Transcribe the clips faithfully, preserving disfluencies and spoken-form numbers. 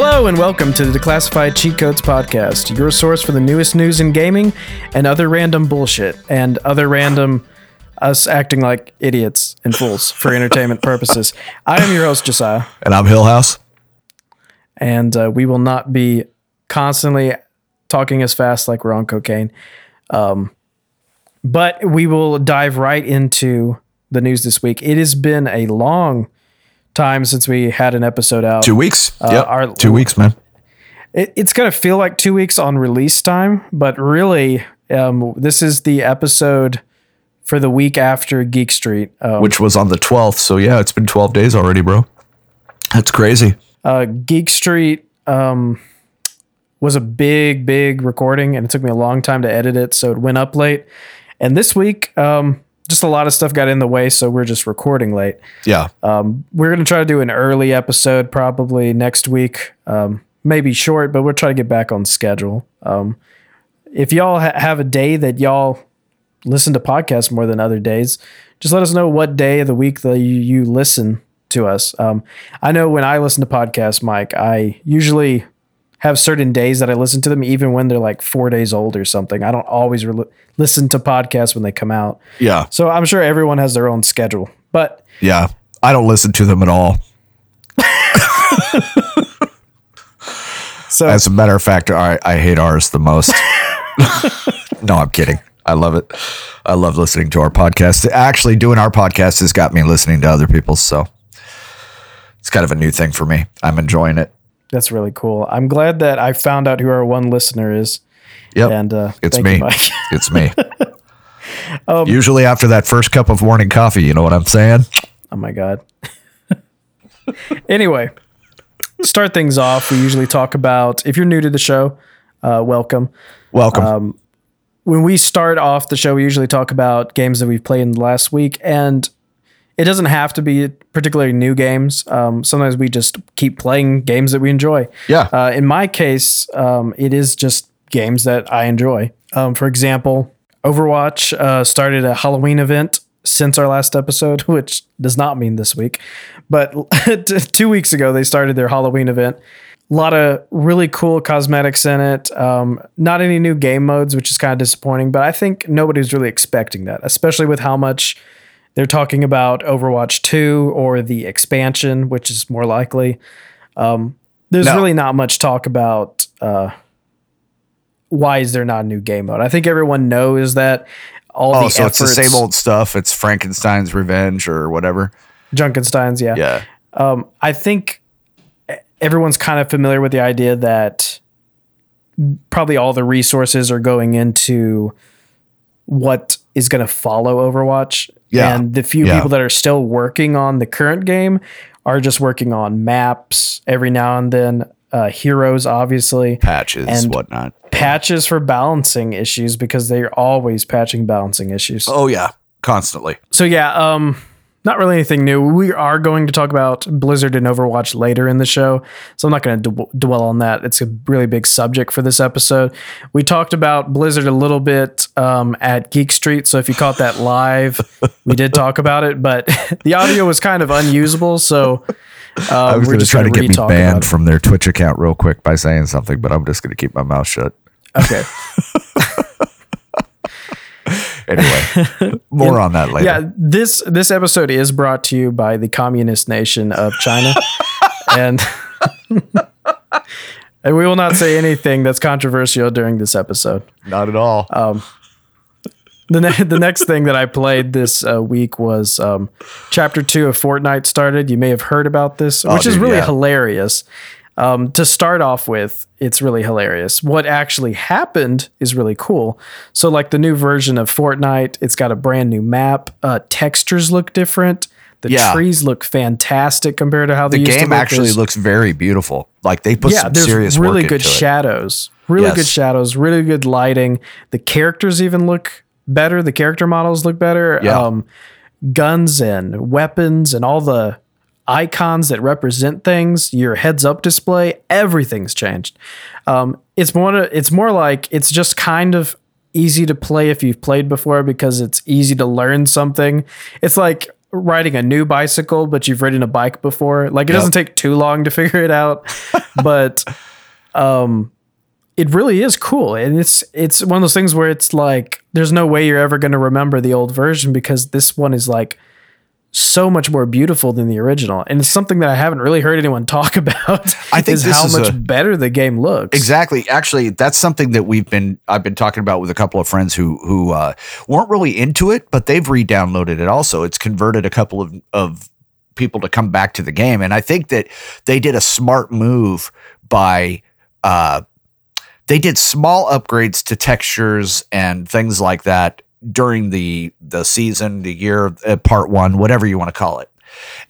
Hello and welcome to the Declassified Cheat Codes Podcast, your source for the newest news in gaming and other random bullshit and other random us acting like idiots and fools for entertainment purposes. I am your host, Josiah. And I'm Hillhouse. And uh, we will not be constantly talking as fast like we're on cocaine. Um, but we will dive right into the news this week. It has been a long time since we had an episode out. Two weeks uh, yep our, two weeks man it, it's gonna feel like two weeks on release time, but really um this is the episode for the week after Geek Street, um, which was on the twelfth, so yeah, it's been twelve days already, bro. That's crazy. uh Geek Street um was a big big recording, and it took me a long time to edit it, so it went up late. And this week um just a lot of stuff got in the way, so we're just recording late. Yeah. Um, we're going to try to do an early episode probably next week. Um, maybe short, but we'll try to get back on schedule. Um, if y'all ha- have a day that y'all listen to podcasts more than other days, just let us know what day of the week that you, you listen to us. Um, I know when I listen to podcasts, Mike, I usually have certain days that I listen to them, even when they're like four days old or something. I don't always re- listen to podcasts when they come out. Yeah. So I'm sure everyone has their own schedule, but yeah, I don't listen to them at all. So as a matter of fact, I, I hate ours the most. No, I'm kidding. I love it. I love listening to our podcast. Actually doing our podcast has got me listening to other people's. So it's kind of a new thing for me. I'm enjoying it. That's really cool. I'm glad that I found out who our one listener is. Yep. And uh, it's me. You, it's me. um, Usually after that first cup of morning coffee, you know what I'm saying? Oh my God. Anyway, start things off. We usually talk about, if you're new to the show, uh, welcome. Welcome. Um, when we start off the show, we usually talk about games that we've played in the last week, and it doesn't have to be particularly new games. Um, sometimes we just keep playing games that we enjoy. Yeah. Uh, in my case, um, it is just games that I enjoy. Um, for example, Overwatch uh, started a Halloween event since our last episode, which does not mean this week. But two weeks ago, they started their Halloween event. A lot of really cool cosmetics in it. Um, not any new game modes, which is kind of disappointing. But I think nobody's really expecting that, especially with how much they're talking about Overwatch two or the expansion, which is more likely. Um, there's no. really not much talk about uh, why is there not a new game mode. I think everyone knows that all oh, the so efforts, it's the same old stuff. It's Frankenstein's Revenge or whatever. Junkenstein's, yeah. Yeah. Um, I think everyone's kind of familiar with the idea that probably all the resources are going into what is going to follow Overwatch. Yeah. And the few yeah. people that are still working on the current game are just working on maps every now and then, uh, heroes, obviously. Patches and whatnot. Patches for balancing issues, because they're always patching balancing issues. Oh, yeah. Constantly. So, yeah, um, not really anything new. We are going to talk about Blizzard and Overwatch later in the show, so I'm not going to d- dwell on that. It's a really big subject for this episode. We talked about Blizzard a little bit um, at Geek Street, so if you caught that live, we did talk about it, but the audio was kind of unusable, so uh, we're gonna just going to try to get me banned from their Twitch account real quick by saying something, but I'm just going to keep my mouth shut. Okay. Anyway, more and, on that later. Yeah, this this episode is brought to you by the communist nation of China. and and we will not say anything that's controversial during this episode. Not at all. Um, the, ne- the next thing that I played this uh, week was um, Chapter two of Fortnite started. You may have heard about this, oh, which dude, is really yeah. hilarious. Um, to start off with, it's really hilarious. What actually happened is really cool. So like the new version of Fortnite, it's got a brand new map. Uh, textures look different. The yeah. trees look fantastic compared to how they the used to. The game actually looks very beautiful. Like they put yeah, some serious really work into it. Really good shadows. Really yes. good shadows. Really good lighting. The characters even look better. The character models look better. Yeah. Um, guns and weapons and all the icons that represent things, your heads up display, everything's changed. Um, it's more, it's more like it's just kind of easy to play if you've played before, because it's easy to learn something. It's like riding a new bicycle, but you've ridden a bike before. Like, it yep. doesn't take too long to figure it out, but um, it really is cool. And it's, it's one of those things where it's like, there's no way you're ever going to remember the old version, because this one is like so much more beautiful than the original. And it's something that I haven't really heard anyone talk about. I think is this how is much a, better the game looks. Exactly. Actually, that's something that we've been, I've been talking about with a couple of friends who, who uh, weren't really into it, but they've re-downloaded it also. It's converted a couple of, of people to come back to the game. And I think that they did a smart move by, uh, they did small upgrades to textures and things like that during the the season, the year, uh, part one, whatever you want to call it.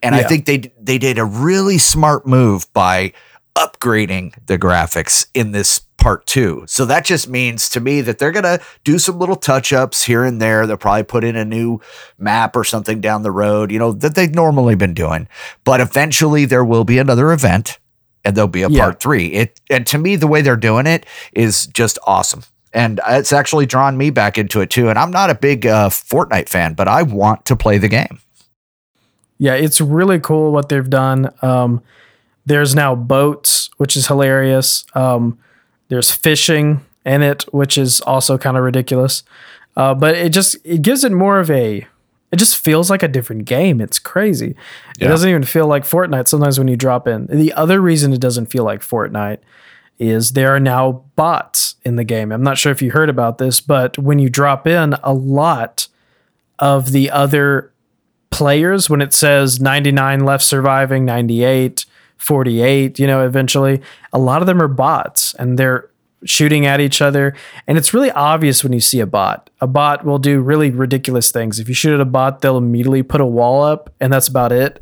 And yeah. I think they they did a really smart move by upgrading the graphics in this part two. So that just means to me that they're going to do some little touch-ups here and there. They'll probably put in a new map or something down the road, you know, that they've normally been doing. But eventually there will be another event and there'll be a yeah. part three. It and to me, the way they're doing it is just awesome. And it's actually drawn me back into it too. And I'm not a big uh, Fortnite fan, but I want to play the game. Yeah, it's really cool what they've done. Um, there's now boats, which is hilarious. Um, there's fishing in it, which is also kind of ridiculous. Uh, but it just it gives it more of a, it just feels like a different game. It's crazy. Yeah. It doesn't even feel like Fortnite sometimes when you drop in. The other reason it doesn't feel like Fortnite is there are now bots in the game. I'm not sure if you heard about this, but when you drop in, a lot of the other players, when it says ninety-nine left surviving, ninety-eight, forty-eight, you know, eventually, a lot of them are bots and they're shooting at each other. And it's really obvious when you see a bot. A bot will do really ridiculous things. If you shoot at a bot, they'll immediately put a wall up and that's about it.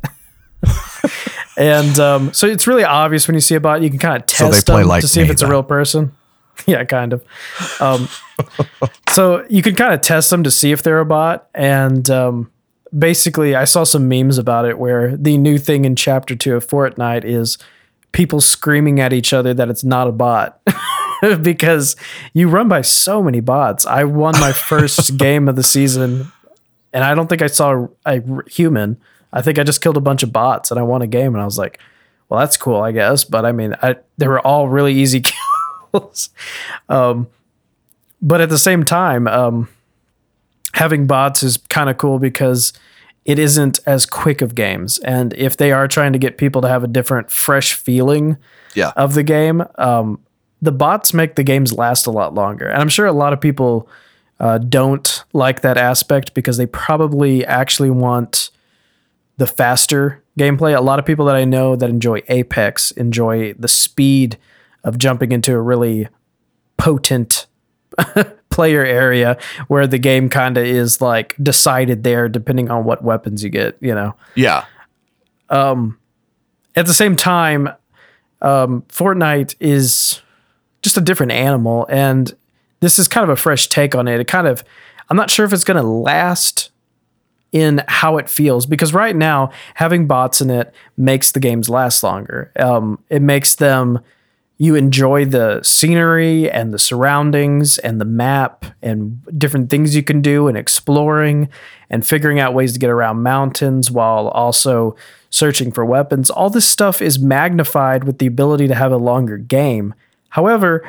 And um, so it's really obvious when you see a bot, you can kind of test so them like to see me, if it's then. a real person. Yeah, kind of. Um, so you can kind of test them to see if they're a bot. And um, basically, I saw some memes about it where the new thing in chapter two of Fortnite is people screaming at each other that it's not a bot because you run by so many bots. I won my first game of the season and I don't think I saw a human. I think I just killed a bunch of bots and I won a game and I was like, well, that's cool, I guess. But I mean, I, they were all really easy kills. Um, but at the same time, um, having bots is kind of cool because it isn't as quick of games. And if they are trying to get people to have a different, fresh feeling yeah. of the game, um, the bots make the games last a lot longer. And I'm sure a lot of people uh, don't like that aspect because they probably actually want the faster gameplay. A lot of people that I know that enjoy Apex enjoy the speed of jumping into a really potent player area where the game kind of is like decided there depending on what weapons you get, you know? Yeah. Um, at the same time, um, Fortnite is just a different animal. And this is kind of a fresh take on it. It kind of, I'm not sure if it's going to last in how it feels, because right now having bots in it makes the games last longer. Um, it makes them, you enjoy the scenery and the surroundings and the map and different things you can do and exploring and figuring out ways to get around mountains while also searching for weapons. All this stuff is magnified with the ability to have a longer game. However,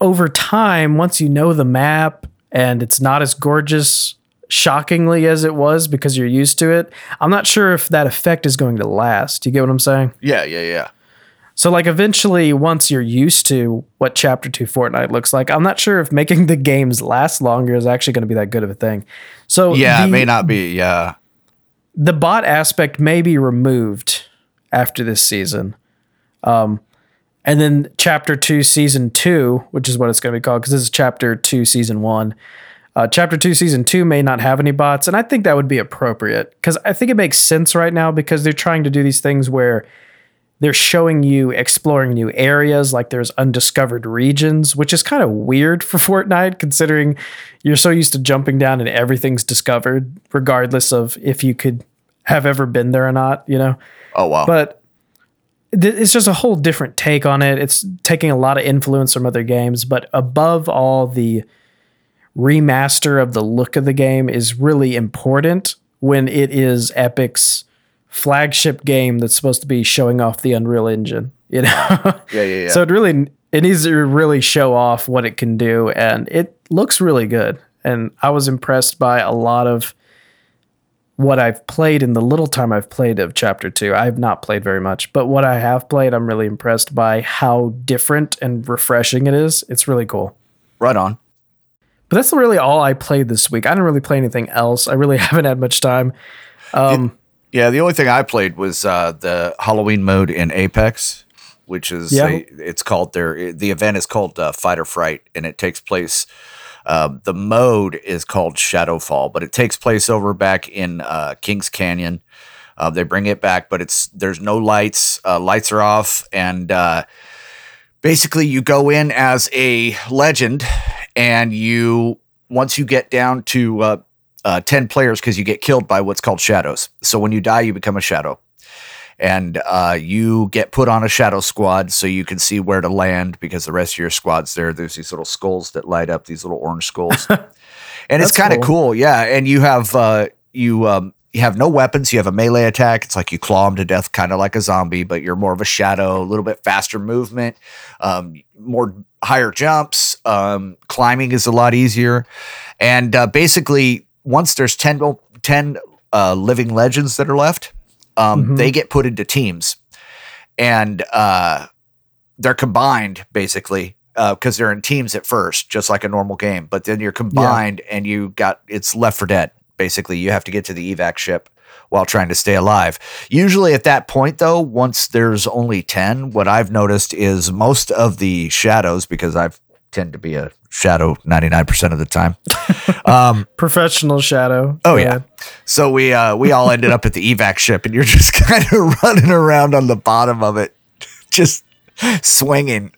over time, once you know the map and it's not as gorgeous shockingly as it was because you're used to it, I'm not sure if that effect is going to last. You get what I'm saying? Yeah, yeah, yeah. So like eventually once you're used to what chapter two Fortnite looks like, I'm not sure if making the games last longer is actually going to be that good of a thing. So yeah, the, it may not be. Yeah. The bot aspect may be removed after this season. Um, and then chapter two, season two, which is what it's going to be called, because this is chapter two, season one, Uh, chapter two, season two may not have any bots. And I think that would be appropriate because I think it makes sense right now because they're trying to do these things where they're showing you exploring new areas, like there's undiscovered regions, which is kind of weird for Fortnite considering you're so used to jumping down and everything's discovered regardless of if you could have ever been there or not, you know? Oh, wow. But th- it's just a whole different take on it. It's taking a lot of influence from other games, but above all, the remaster of the look of the game is really important when it is Epic's flagship game that's supposed to be showing off the Unreal Engine, you know? Yeah, yeah, yeah. So it really, it needs to really show off what it can do, and it looks really good. And I was impressed by a lot of what I've played in the little time I've played of Chapter two. I've not played very much, but what I have played, I'm really impressed by how different and refreshing it is. It's really cool. Right on. But that's really all I played this week. I didn't really play anything else. I really haven't had much time. Um, it, yeah, the only thing I played was uh, the Halloween mode in Apex, which is yeah. a, it's called their the event is called uh, Fight or Fright, and it takes place. Uh, the mode is called Shadowfall, but it takes place over back in uh, Kings Canyon. Uh, they bring it back, but it's there's no lights. Uh, lights are off, and uh, basically you go in as a legend, and you once you get down to uh, uh, ten players, because you get killed by what's called shadows. So when you die, you become a shadow. And uh, you get put on a shadow squad so you can see where to land because the rest of your squad's there. There's these little skulls that light up, these little orange skulls. And That's it's kind of cool. cool. Yeah. And you have uh, you um, you have no weapons. You have a melee attack. It's like you claw them to death, kind of like a zombie, but you're more of a shadow, a little bit faster movement, um, more higher jumps. Um, climbing is a lot easier. And uh, basically, once there's ten, ten uh, living legends that are left, Um, mm-hmm. they get put into teams, and uh, they're combined basically because uh, they're in teams at first, just like a normal game. But then you're combined, yeah. and you got it's Left for Dead. Basically, you have to get to the evac ship while trying to stay alive. Usually, at that point, though, once there's only ten, what I've noticed is most of the shadows, because I've tend to be a shadow ninety-nine percent of the time. Um, Professional shadow. Oh yeah. yeah. So we, uh, we all ended up at the evac ship, and you're just kind of running around on the bottom of it, just swinging,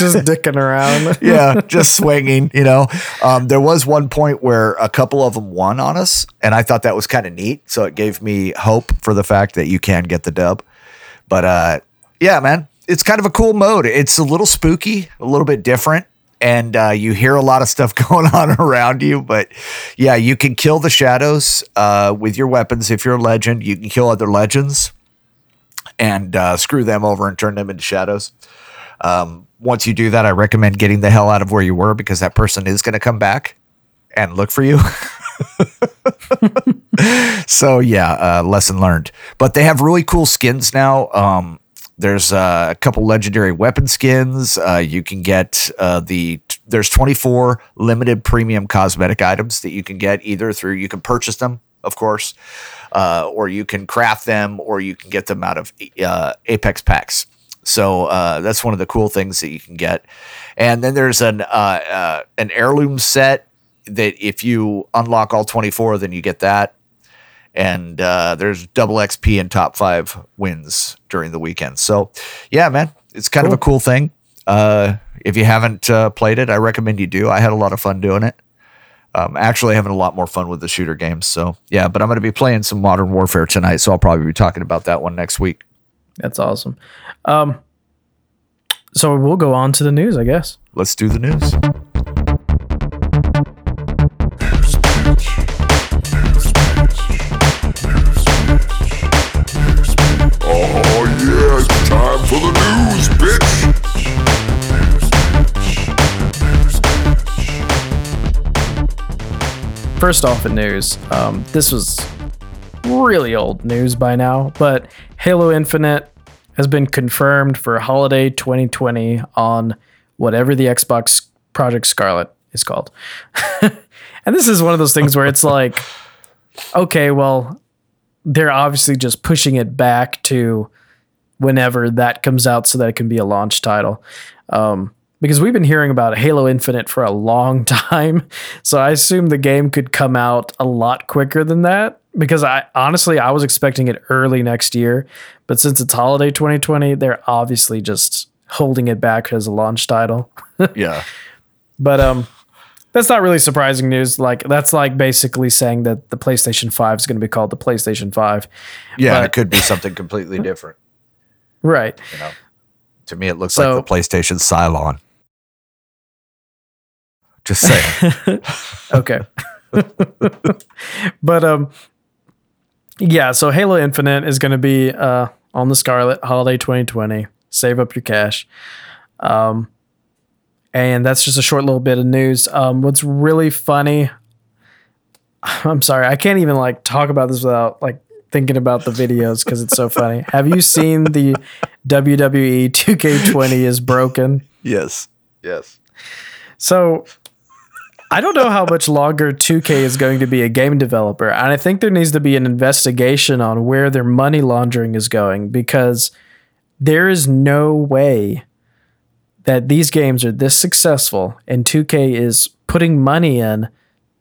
just dicking around. yeah. Just swinging, you know, um, there was one point where a couple of them won on us, and I thought that was kind of neat. So it gave me hope for the fact that you can get the dub, but, uh, yeah, man, it's kind of a cool mode. It's a little spooky, a little bit different. And uh, you hear a lot of stuff going on around you. But, yeah, you can kill the shadows uh, with your weapons. If you're a legend, you can kill other legends and uh, screw them over and turn them into shadows. Um, once you do that, I recommend getting the hell out of where you were, because that person is going to come back and look for you. So, yeah, uh, lesson learned. But they have really cool skins now. Um There's uh, a couple legendary weapon skins. Uh, you can get uh, the – there's twenty-four limited premium cosmetic items that you can get either through – you can purchase them, of course, uh, or you can craft them, or you can get them out of uh, Apex packs. So uh, that's one of the cool things that you can get. And then there's an uh, uh, an heirloom set that if you unlock all twenty-four, then you get that. And uh, there's double X P and top five wins during the weekend. So, yeah, man, it's kind cool. of a cool thing. Uh, if you haven't uh, played it, I recommend you do. I had a lot of fun doing it. Um, actually, having a lot more fun with the shooter games. So, yeah, but I'm going to be playing some Modern Warfare tonight, so I'll probably be talking about that one next week. That's awesome. Um, so we'll go on to the news, I guess. Let's do the news. For the news, bitch. First off in news, um, this was really old news by now, but Halo Infinite has been confirmed for holiday twenty twenty on whatever the Xbox Project Scarlet is called. And this is one of those things where it's like, okay, well, they're obviously just pushing it back to whenever that comes out so that it can be a launch title. Um, because we've been hearing about Halo Infinite for a long time. So I assume the game could come out a lot quicker than that, because I honestly, I was expecting it early next year, but since it's holiday twenty twenty, they're obviously just holding it back as a launch title. Yeah. But, um, that's not really surprising news. Like that's like basically saying that the PlayStation five is going to be called the PlayStation five. Yeah. But- it could be something completely different. Right. You know, to me, it looks so, like the PlayStation Cylon. Just saying. Okay. But um, yeah, so Halo Infinite is going to be uh, on the Scarlet Holiday twenty twenty. Save up your cash. Um, and that's just a short little bit of news. Um, what's really funny... I'm sorry, I can't even like talk about this without like thinking about the videos because it's so funny. Have you seen the W W E two K twenty is broken? Yes, yes. So... I don't know how much longer two K is going to be a game developer. And I think there needs to be an investigation on where their money laundering is going, because there is no way that these games are this successful and two K is putting money in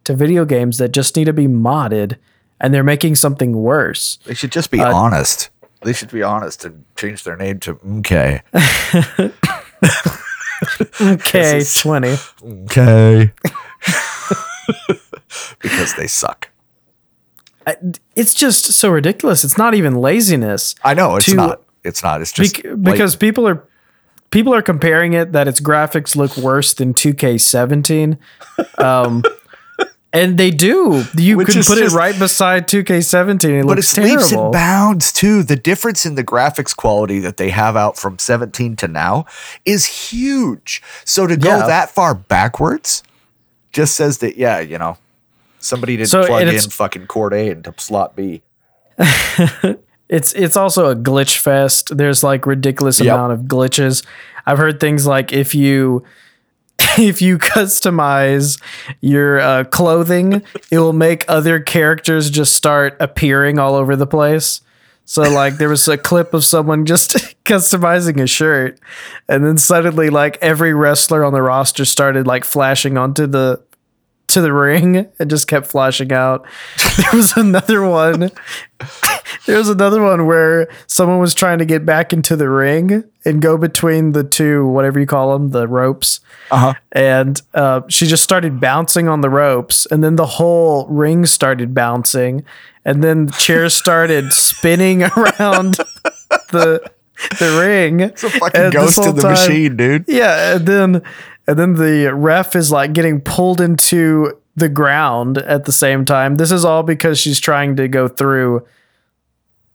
to video games that just need to be modded and they're making something worse. They should just be uh, honest. They should be honest and change their name to M K. M K twenty. Okay. Because they suck. It's just so ridiculous. It's not even laziness. I know it's to, not. It's not. It's just bec- because people are people are comparing it that its graphics look worse than two K seventeen, um, and they do. You Which could put just, it right beside two K seventeen. It but looks it's terrible. Leaps and bounds too. The difference in the graphics quality that they have out from seventeen to now is huge. So to go yeah. that far backwards. Just says that, yeah, you know, somebody didn't so, plug in fucking cord A into slot B. it's it's also a glitch fest. There's like ridiculous yep. amount of glitches. I've heard things like if you if you customize your uh, clothing, it will make other characters just start appearing all over the place. So like there was a clip of someone just customizing a shirt, and then suddenly like every wrestler on the roster started like flashing onto the to the ring and just kept flashing out. There was another one. There was another one where someone was trying to get back into the ring and go between the two, whatever you call them, the ropes. Uh-huh. And uh, she just started bouncing on the ropes, and then the whole ring started bouncing. And then chairs started spinning around the the ring. It's a fucking ghost in the time, machine, dude. Yeah, and then and then the ref is like getting pulled into the ground at the same time. This is all because she's trying to go through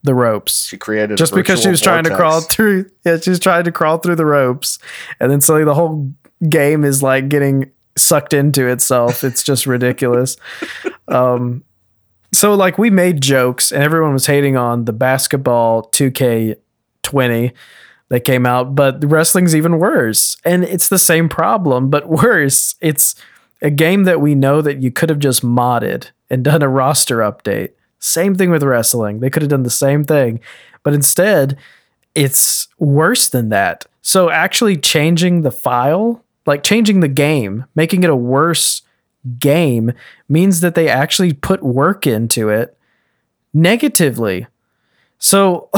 the ropes. She created just a because she was vortex. trying to crawl through. Yeah, she's trying to crawl through the ropes, and then suddenly the whole game is like getting sucked into itself. It's just ridiculous. Um. So, like, we made jokes, and everyone was hating on the basketball two K twenty that came out, but the wrestling's even worse. And it's the same problem, but worse. It's a game that we know that you could have just modded and done a roster update. Same thing with wrestling. They could have done the same thing. But instead, it's worse than that. So, actually changing the file, like changing the game, making it a worse game means that they actually put work into it negatively. So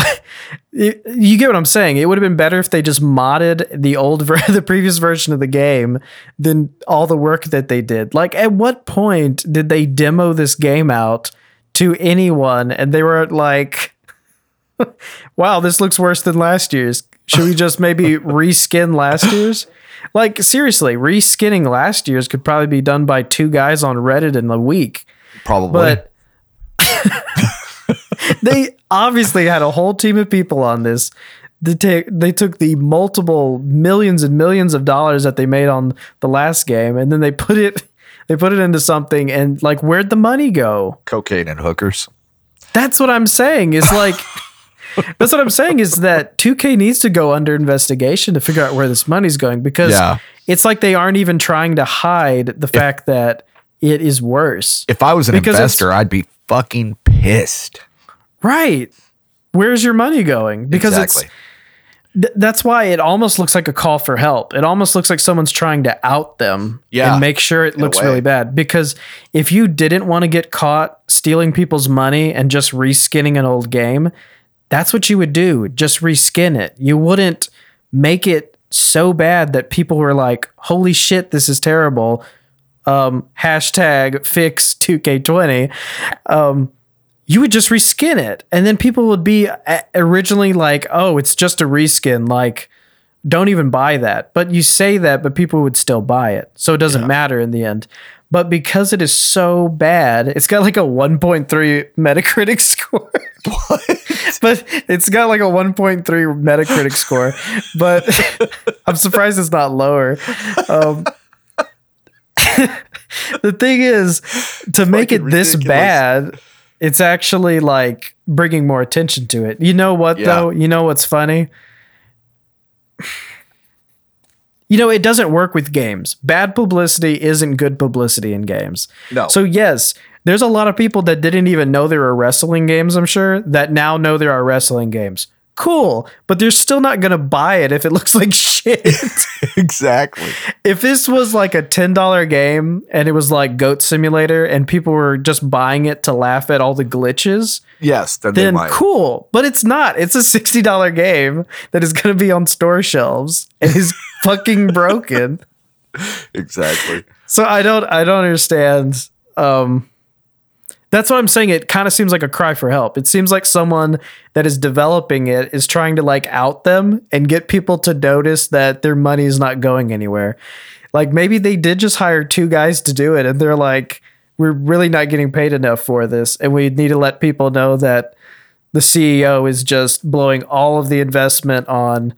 it, you get what I'm saying. It would have been better if they just modded the old, the previous version of the game than all the work that they did. Like, at what point did they demo this game out to anyone? And they were like, wow, this looks worse than last year's. Should we just maybe reskin last year's? Like, seriously, reskinning last year's could probably be done by two guys on Reddit in a week. Probably. But they obviously had a whole team of people on this. They, take, they took the multiple millions and millions of dollars that they made on the last game, and then they put it they put it into something, and, like, where'd the money go? Cocaine and hookers. That's what I'm saying. It's like... That's what I'm saying is that two K needs to go under investigation to figure out where this money's going, because yeah. it's like they aren't even trying to hide the if, fact that it is worse. If I was an because investor, I'd be fucking pissed. Right. Where's your money going? Because exactly. it's th- that's why it almost looks like a call for help. It almost looks like someone's trying to out them yeah, and make sure it looks really bad. Because if you didn't want to get caught stealing people's money and just reskinning an old game, that's what you would do. Just reskin it. You wouldn't make it so bad that people were like, holy shit, this is terrible. Um, hashtag fix two K twenty. Um, you would just reskin it. And then people would be originally like, oh, it's just a reskin. Like, don't even buy that. But you say that, but people would still buy it. So it doesn't yeah. matter in the end. But because it is so bad, it's got like a one point three Metacritic score. What? But it's got like a one point three Metacritic score. But I'm surprised it's not lower. Um, the thing is, to it's make it ridiculous. This bad, it's actually like bringing more attention to it. You know what, yeah. though? You know what's funny? You know, it doesn't work with games. Bad publicity isn't good publicity in games. No. So, yes, there's a lot of people that didn't even know there were wrestling games, I'm sure, that now know there are wrestling games. Cool. But they're still not going to buy it if it looks like shit. Exactly. If this was like a ten dollars game and it was like Goat Simulator and people were just buying it to laugh at all the glitches. Yes. Then, then they might. Cool. But it's not. It's a sixty dollars game that is going to be on store shelves and is fucking broken. Exactly. So I don't, I don't understand. Um, that's what I'm saying. It kind of seems like a cry for help. It seems like someone that is developing it is trying to like out them and get people to notice that their money is not going anywhere. Like maybe they did just hire two guys to do it and they're like, we're really not getting paid enough for this. And we need to let people know that the C E O is just blowing all of the investment on,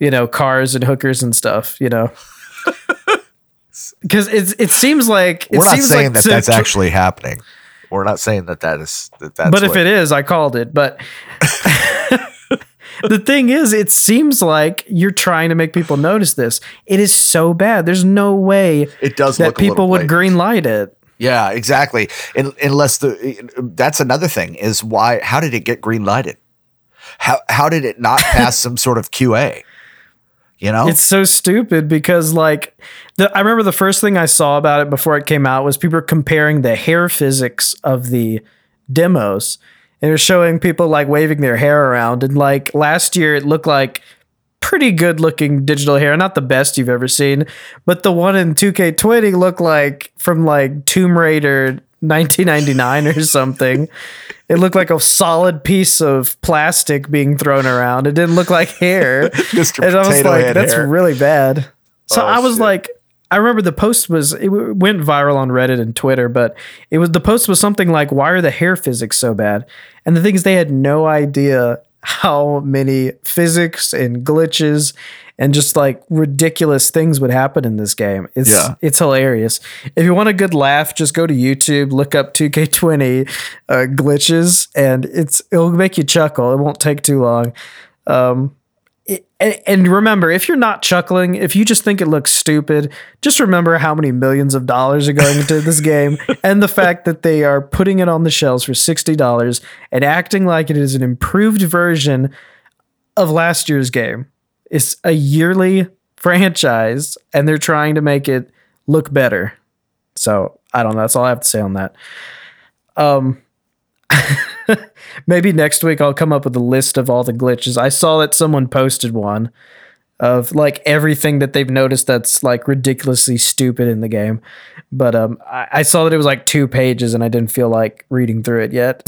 you know, cars and hookers and stuff, you know, because it's, it seems like, it we're not seems saying like that that's tr- actually happening. We're not saying that that is that that's but if what, it is, I called it. But the thing is, it seems like you're trying to make people notice this. It is so bad. There's no way it does that look people would green light it. Yeah, exactly. And, unless the that's another thing is why. How did it get green lighted? How how did it not pass some sort of Q A? You know, it's so stupid because like the, I remember the first thing I saw about it before it came out was people comparing the hair physics of the demos and they're showing people like waving their hair around. And like last year, it looked like pretty good looking digital hair. Not the best you've ever seen, but the one in two K twenty looked like from like Tomb Raider nineteen ninety-nine or something. It looked like a solid piece of plastic being thrown around. It didn't look like hair. Mister And I was like, that's hair. Really bad. So oh, I was shit. Like, I remember the post was, it went viral on Reddit and Twitter, but it was, the post was something like, why are the hair physics so bad? And the thing is they had no idea how many physics and glitches and just like ridiculous things would happen in this game. It's yeah. it's hilarious. If you want a good laugh, just go to YouTube, look up two K twenty uh, glitches, and it's it'll make you chuckle. It won't take too long. Um, it, and, and remember, if you're not chuckling, if you just think it looks stupid, just remember how many millions of dollars are going into this game and the fact that they are putting it on the shelves for sixty dollars and acting like it is an improved version of last year's game. It's a yearly franchise and they're trying to make it look better. So I don't know. That's all I have to say on that. Um, maybe next week I'll come up with a list of all the glitches. I saw that someone posted one of like everything that they've noticed that's like ridiculously stupid in the game. But um, I, I saw that it was like two pages and I didn't feel like reading through it yet.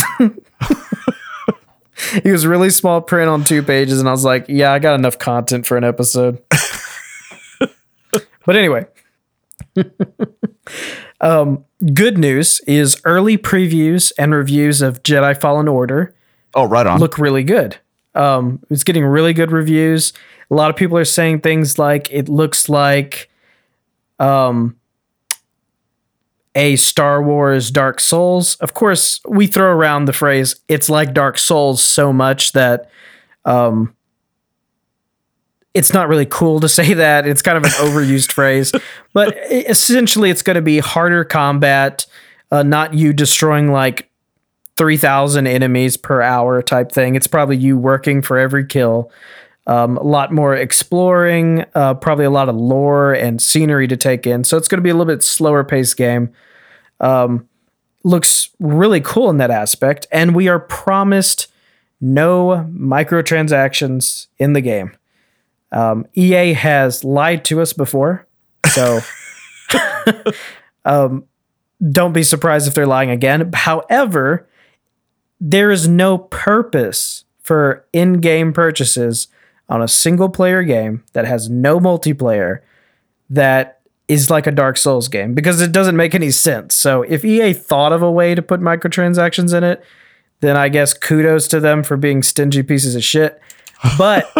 It was really small print on two pages and I was like, yeah, I got enough content for an episode. But anyway. Um, good news is early previews and reviews of Jedi Fallen Order. Oh, right on. Look really good. Um, it's getting really good reviews. A lot of people are saying things like it looks like um, a Star Wars Dark Souls. Of course, we throw around the phrase it's like Dark Souls so much that um, it's not really cool to say that. It's kind of an overused phrase, but essentially it's going to be harder combat, uh, not you destroying like three thousand enemies per hour type thing. It's probably you working for every kill. Um, a lot more exploring, uh, probably a lot of lore and scenery to take in. So it's going to be a little bit slower paced game. Um, looks really cool in that aspect. And we are promised no microtransactions in the game. Um, E A has lied to us before, so um, don't be surprised if they're lying again. However, there is no purpose for in-game purchases on a single player game that has no multiplayer that is like a Dark Souls game because it doesn't make any sense. So if E A thought of a way to put microtransactions in it, then I guess kudos to them for being stingy pieces of shit. But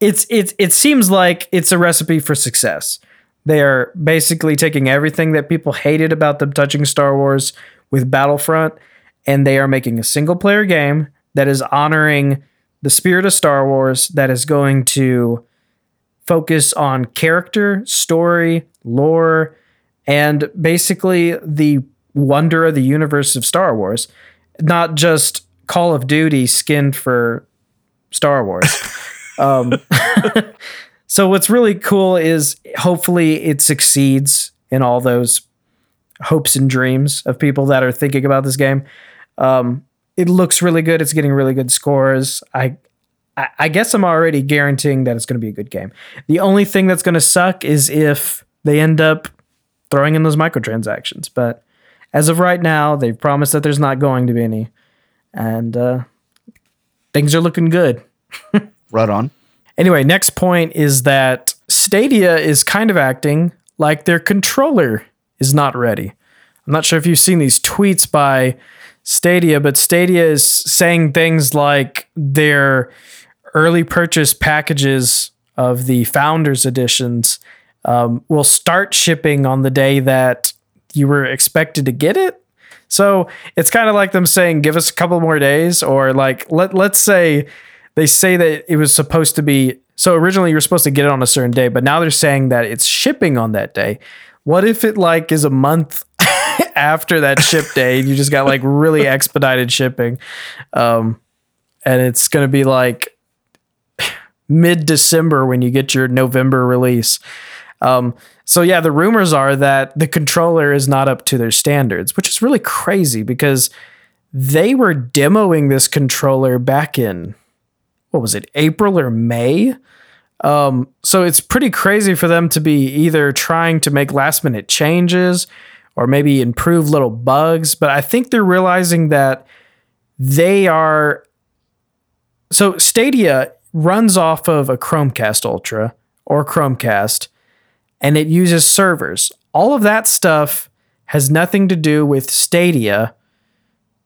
it's it's it seems like it's a recipe for success. They are basically taking everything that people hated about them touching Star Wars with Battlefront, and they are making a single-player game that is honoring the spirit of Star Wars, that is going to focus on character, story, lore, and basically the wonder of the universe of Star Wars, not just Call of Duty skinned for Star Wars. um, so what's really cool is hopefully it succeeds in all those hopes and dreams of people that are thinking about this game. Um, it looks really good. It's getting really good scores. I, I, I guess I'm already guaranteeing that it's going to be a good game. The only thing that's going to suck is if they end up throwing in those microtransactions, but as of right now, they've promised that there's not going to be any, and uh, things are looking good. Right on. Anyway, next point is that Stadia is kind of acting like their controller is not ready. I'm not sure if you've seen these tweets by Stadia, but Stadia is saying things like their early purchase packages of the Founders Editions um, will start shipping on the day that you were expected to get it. So it's kind of like them saying, give us a couple more days, or like, let, let's say they say that it was supposed to be, so originally you were supposed to get it on a certain day, but now they're saying that it's shipping on that day. What if it like is a month after that ship day? You just got like really expedited shipping. Um, and it's going to be like mid-December when you get your November release. Um, so yeah, the rumors are that the controller is not up to their standards, which is really crazy because they were demoing this controller back in, what was it, April or May? Um, so it's pretty crazy for them to be either trying to make last minute changes or maybe improve little bugs. But I think they're realizing that they are. So Stadia runs off of a Chromecast Ultra or Chromecast, and it uses servers. All of that stuff has nothing to do with Stadia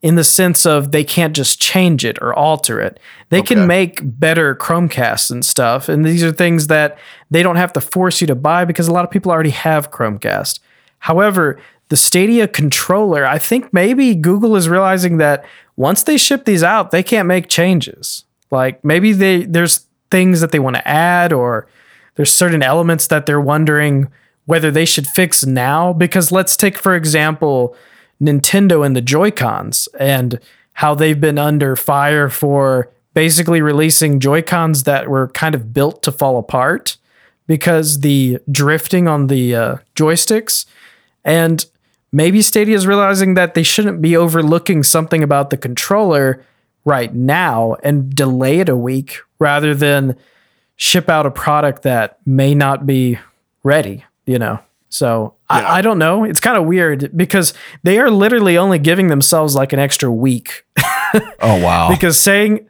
in the sense of they can't just change it or alter it. They okay. can make better Chromecasts and stuff, and these are things that they don't have to force you to buy because a lot of people already have Chromecast. However, the Stadia controller, I think maybe Google is realizing that once they ship these out, they can't make changes. Like maybe they there's things that they want to add, or there's certain elements that they're wondering whether they should fix now, because let's take, for example, Nintendo and the Joy-Cons and how they've been under fire for basically releasing Joy-Cons that were kind of built to fall apart because the drifting on the uh, joysticks. And maybe Stadia is realizing that they shouldn't be overlooking something about the controller right now and delay it a week rather than ship out a product that may not be ready, you know? So yeah. I, I don't know. It's kind of weird because they are literally only giving themselves like an extra week. Oh, wow. Because saying,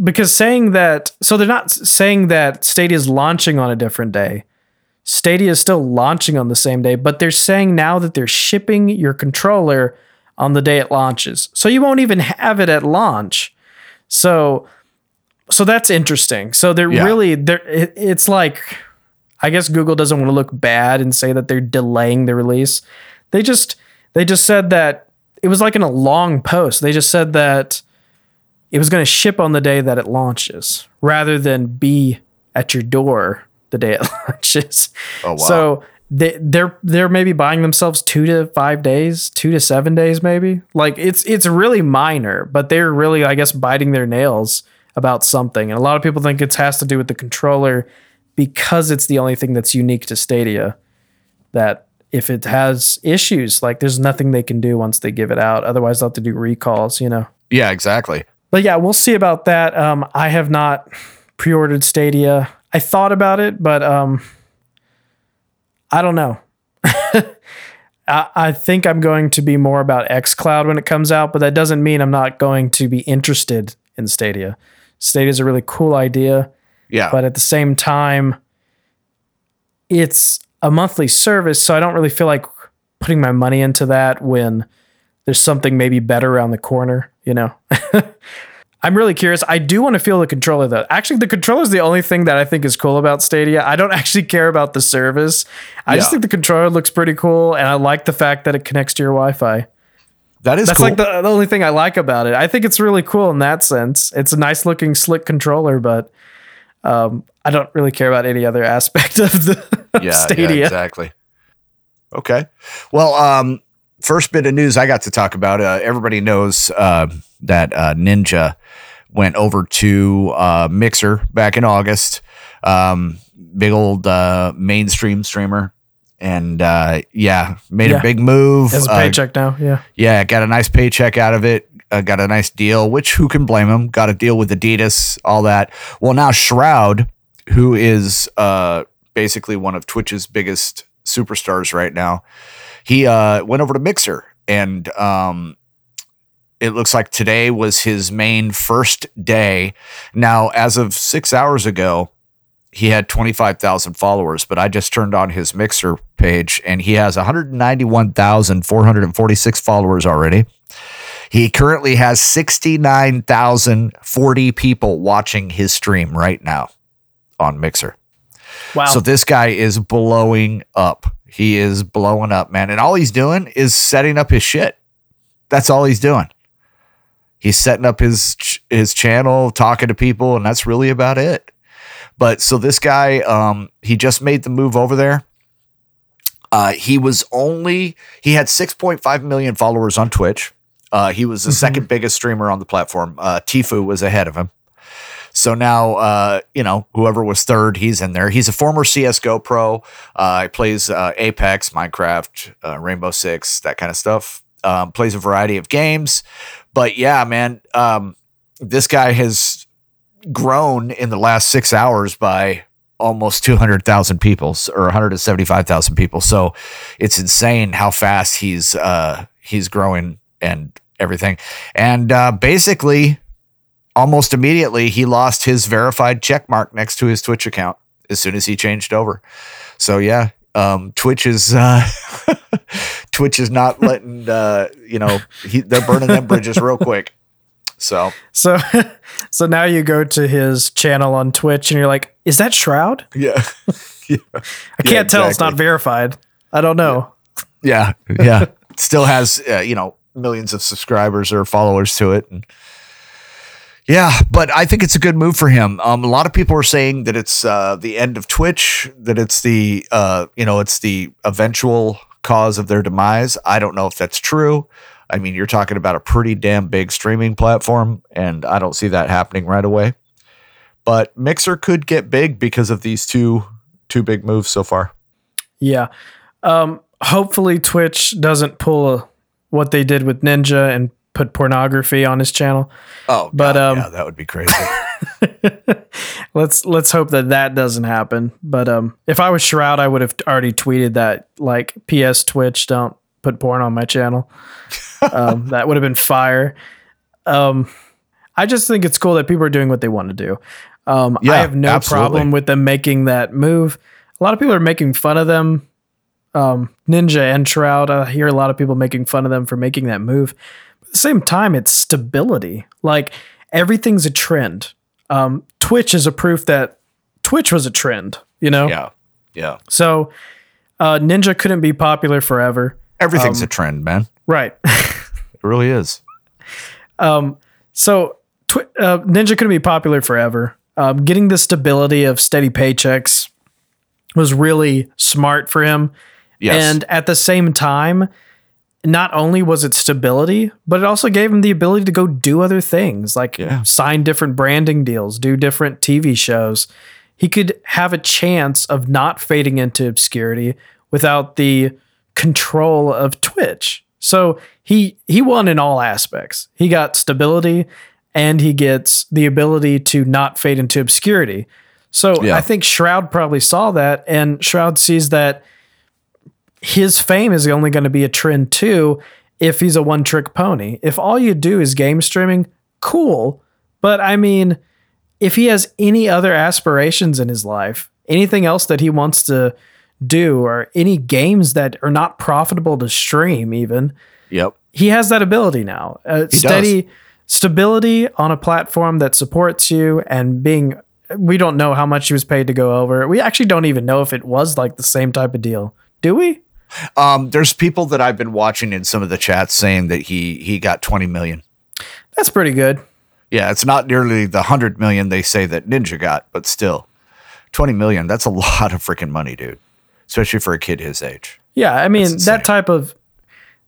because saying that, so they're not saying that Stadia is launching on a different day. Stadia is still launching on the same day, but they're saying now that they're shipping your controller on the day it launches. So you won't even have it at launch. So So that's interesting. So they're yeah. really, they're, it, it's like, I guess Google doesn't want to look bad and say that they're delaying the release. They just, they just said that it was like in a long post. They just said that it was going to ship on the day that it launches rather than be at your door the day it launches. Oh, wow. So they, they're, they're maybe buying themselves two to five days, two to seven days, maybe. Like it's, it's really minor, but they're really, I guess, biting their nails about something. And a lot of people think it has to do with the controller because it's the only thing that's unique to Stadia, that if it has issues, like there's nothing they can do once they give it out. Otherwise they'll have to do recalls, you know? Yeah, exactly. But yeah, we'll see about that. Um, I have not pre-ordered Stadia. I thought about it, but um, I don't know. I think I'm going to be more about xCloud when it comes out, but that doesn't mean I'm not going to be interested in Stadia. Stadia is a really cool idea. Yeah. But at the same time, it's a monthly service, so I don't really feel like putting my money into that when there's something maybe better around the corner, you know. I'm really curious. I do want to feel the controller, though. Actually, the controller is the only thing that I think is cool about Stadia. I don't actually care about the service. I yeah. just think the controller looks pretty cool, and I like the fact that it connects to your Wi-Fi. That is That's cool. That's like the, the only thing I like about it. I think it's really cool in that sense. It's a nice-looking, slick controller, but um, I don't really care about any other aspect of the yeah, Stadia. Yeah, exactly. Okay. Well, um, first bit of news I got to talk about. Uh, everybody knows uh, that uh, Ninja went over to uh, Mixer back in August. Um, big old uh, mainstream streamer. And uh, yeah, made yeah. a big move. Has a paycheck uh, now. Yeah. Yeah. Got a nice paycheck out of it. Uh, got a nice deal, which who can blame him? Got a deal with Adidas, all that. Well, now Shroud, who is uh, basically one of Twitch's biggest superstars right now, he uh, went over to Mixer, and um, it looks like today was his main first day. Now, as of six hours ago, he had twenty-five thousand followers, but I just turned on his Mixer page, and he has one hundred ninety-one thousand four hundred forty-six followers already. He currently has sixty-nine thousand forty people watching his stream right now on Mixer. Wow. So this guy is blowing up. He is blowing up, man. And all he's doing is setting up his shit. That's all he's doing. He's setting up his, his channel, talking to people, and that's really about it. But so this guy, um, he just made the move over there. Uh, he was only, he had six point five million followers on Twitch. Uh, he was the mm-hmm. second biggest streamer on the platform. Uh, Tfue was ahead of him. So now, uh, you know, whoever was third, he's in there. He's a former C S G O pro. Uh, he plays uh, Apex, Minecraft, uh, Rainbow Six, that kind of stuff. Um, plays a variety of games. But yeah, man, um, this guy has grown in the last six hours by almost two hundred thousand people, or one hundred seventy-five thousand people. So it's insane how fast he's uh, he's growing and everything. And uh, basically, almost immediately, he lost his verified check mark next to his Twitch account as soon as he changed over. So yeah, um, Twitch is uh, Twitch is not letting uh, you know he, they're burning them bridges real quick. So, so, so now you go to his channel on Twitch and you're like, is that Shroud? Yeah. yeah. I can't yeah, tell. Exactly. It's not verified. I don't know. Yeah. Yeah. yeah. Still has, uh, you know, millions of subscribers or followers to it. And yeah. But I think it's a good move for him. Um, a lot of people are saying that it's, uh, the end of Twitch, that it's the, uh, you know, it's the eventual cause of their demise. I don't know if that's true. I mean, you're talking about a pretty damn big streaming platform, and I don't see that happening right away. But Mixer could get big because of these two two big moves so far. Yeah. Um, hopefully Twitch doesn't pull a, what they did with Ninja and put pornography on his channel. Oh, but God, um, yeah, that would be crazy. let's let's hope that that doesn't happen. But um, if I was Shroud, I would have already tweeted that, like, P S Twitch, don't put porn on my channel. Um, that would have been fire. Um, I just think it's cool that people are doing what they want to do. Um, yeah, I have no absolutely. problem with them making that move. A lot of people are making fun of them. Um, Ninja and Shroud, I hear a lot of people making fun of them for making that move. But at the same time, it's stability. Like, everything's a trend. Um, Twitch is a proof that Twitch was a trend, you know? Yeah. Yeah. So, uh, Ninja couldn't be popular forever. Everything's um, a trend, man. Right. It really is. Um, so twi- uh, Ninja couldn't be popular forever. Um, getting the stability of steady paychecks was really smart for him. Yes. And at the same time, not only was it stability, but it also gave him the ability to go do other things, like yeah. sign different branding deals, do different T V shows. He could have a chance of not fading into obscurity without the control of Twitch. So he he won in all aspects. He got stability, and he gets the ability to not fade into obscurity. So yeah. I think Shroud probably saw that, and Shroud sees that his fame is only going to be a trend too if he's a one-trick pony. If all you do is game streaming, cool. But I mean, if he has any other aspirations in his life, anything else that he wants to do, or any games that are not profitable to stream even. Yep. He has that ability now. Uh, steady does. Stability on a platform that supports you, and being, we don't know how much he was paid to go over. We actually don't even know if it was like the same type of deal. Do we? Um, there's people that I've been watching in some of the chats saying that he, he got twenty million. That's pretty good. Yeah. It's not nearly the hundred million they say that Ninja got, but still twenty million. That's a lot of freaking money, dude. Especially for a kid his age. Yeah. I mean, that type of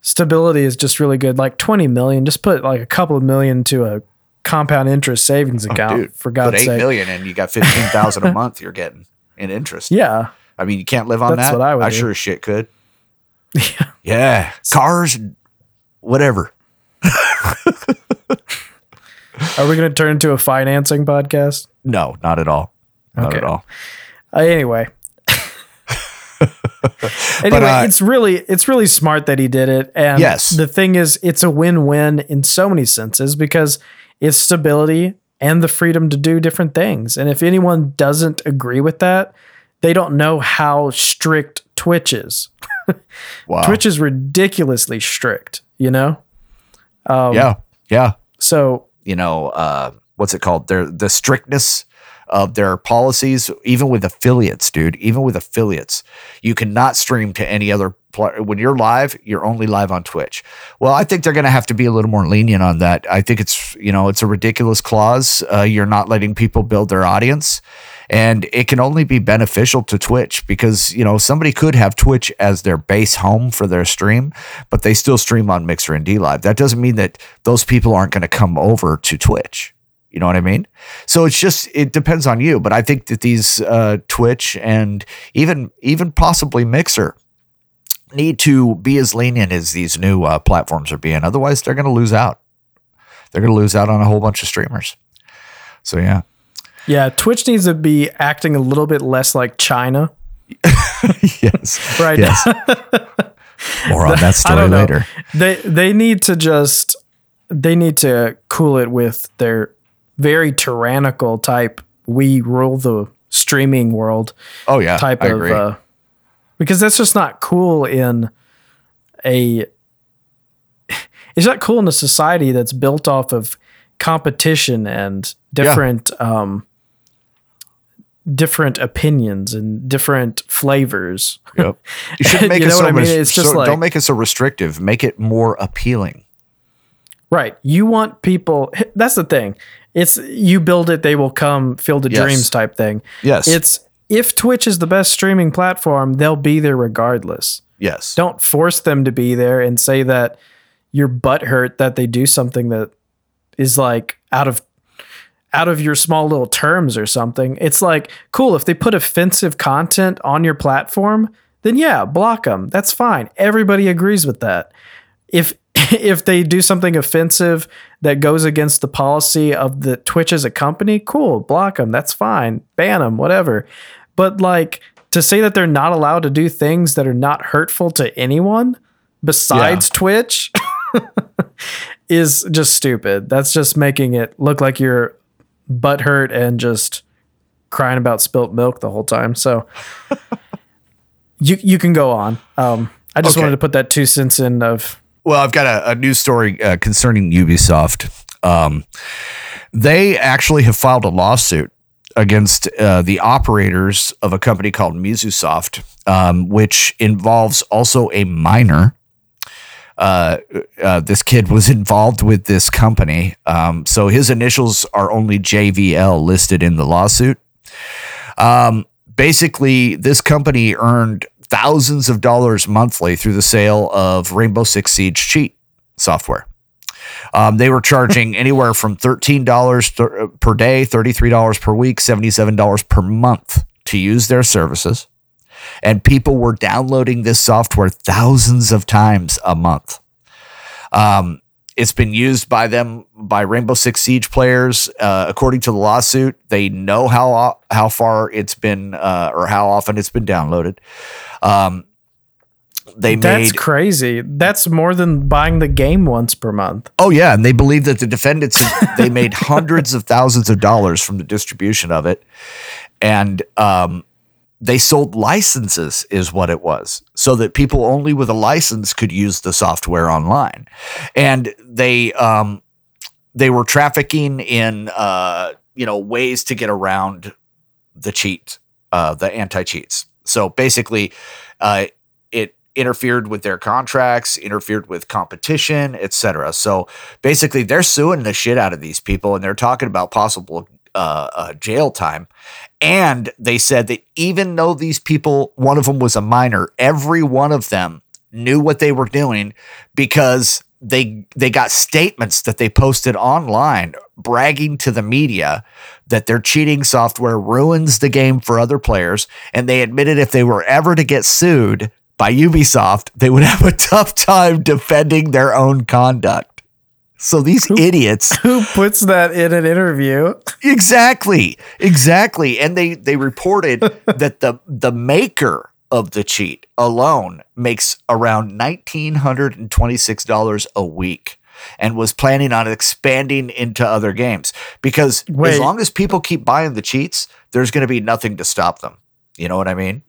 stability is just really good. Like twenty million, just put like a couple of million to a compound interest savings account. Oh, dude, for God's sake. Put eight million and you got fifteen thousand a month you're getting in interest. Yeah. I mean, you can't live on That's that. What I would I do. Sure as shit could. Yeah. Yeah. Cars, whatever. Are we going to turn into a financing podcast? No, not at all. Not okay. at all. Uh, anyway. Anyway, but, uh, it's really it's really smart that he did it. And yes. The thing is, it's a win-win in so many senses, because it's stability and the freedom to do different things. And if anyone doesn't agree with that, they don't know how strict Twitch is. Wow. Twitch is ridiculously strict, you know? Um, yeah. Yeah. So, you know, uh, what's it called? Their, the strictness of their policies, even with affiliates, dude, even with affiliates, you cannot stream to any other pl- when you're live, you're only live on Twitch. Well, I think they're going to have to be a little more lenient on that. I think it's, you know, it's a ridiculous clause. Uh, you're not letting people build their audience, and it can only be beneficial to Twitch, because, you know, somebody could have Twitch as their base home for their stream, but they still stream on Mixer and DLive. That doesn't mean that those people aren't going to come over to Twitch. You know what I mean? So it's just, it depends on you. But I think that these uh, Twitch and even even possibly Mixer need to be as lenient as these new uh, platforms are being. Otherwise, they're going to lose out. They're going to lose out on a whole bunch of streamers. So, yeah. Yeah, Twitch needs to be acting a little bit less like China. Yes. Right. Yes. More on that story later. They They need to just, they need to cool it with their very tyrannical type, we rule the streaming world. Oh yeah, type I of agree. Uh, because that's just not cool in a. It's not cool in a society that's built off of competition and different, yeah. um, different opinions and different flavors. Yep. You shouldn't make you it so. I mean? It's so, just like, don't make it so restrictive. Make it more appealing. Right. You want people. That's the thing. It's you build it, they will come, field of yes. dreams type thing. Yes. It's if Twitch is the best streaming platform, they'll be there regardless. Yes. Don't force them to be there and say that you're butthurt that they do something that is like out of out of your small little terms or something. It's like, cool, if they put offensive content on your platform, then yeah, block them. That's fine. Everybody agrees with that. If If they do something offensive that goes against the policy of the Twitch as a company, cool, block them. That's fine. Ban them, whatever. But like to say that they're not allowed to do things that are not hurtful to anyone besides yeah. Twitch is just stupid. That's just making it look like you're butthurt and just crying about spilt milk the whole time. So you, you can go on. Um, I just okay. wanted to put that two cents in of... Well, I've got a, a news story uh, concerning Ubisoft. Um, they actually have filed a lawsuit against uh, the operators of a company called Mizusoft, um, which involves also a minor. Uh, uh, this kid was involved with this company. Um, so his initials are only J V L listed in the lawsuit. Um, basically, this company earned thousands of dollars monthly through the sale of Rainbow Six Siege cheat software. Um, they were charging anywhere from thirteen dollars per day, thirty-three dollars per week, seventy-seven dollars per month to use their services. And people were downloading this software thousands of times a month. Um, it's been used by them, by Rainbow Six Siege players. Uh, according to the lawsuit, they know how how far it's been uh, or how often it's been downloaded. Um, they made, that's crazy. That's more than buying the game once per month. Oh yeah, and they believe that the defendants they made hundreds of thousands of dollars from the distribution of it, and um, they sold licenses is what it was, so that people only with a license could use the software online. And they um, they were trafficking in uh, you know ways to get around the cheat, uh, the anti-cheats. So basically, uh, it interfered with their contracts, interfered with competition, et cetera. So basically, they're suing the shit out of these people, and they're talking about possible Uh, uh, jail time. And they said that even though these people, one of them was a minor, every one of them knew what they were doing, because they they got statements that they posted online bragging to the media that their cheating software ruins the game for other players. And they admitted if they were ever to get sued by Ubisoft, they would have a tough time defending their own conduct. So these who, idiots who puts that in an interview. Exactly. Exactly. And they, they reported that the, the maker of the cheat alone makes around one thousand nine hundred twenty-six dollars a week and was planning on expanding into other games, because Wait. as long as people keep buying the cheats, there's going to be nothing to stop them. You know what I mean?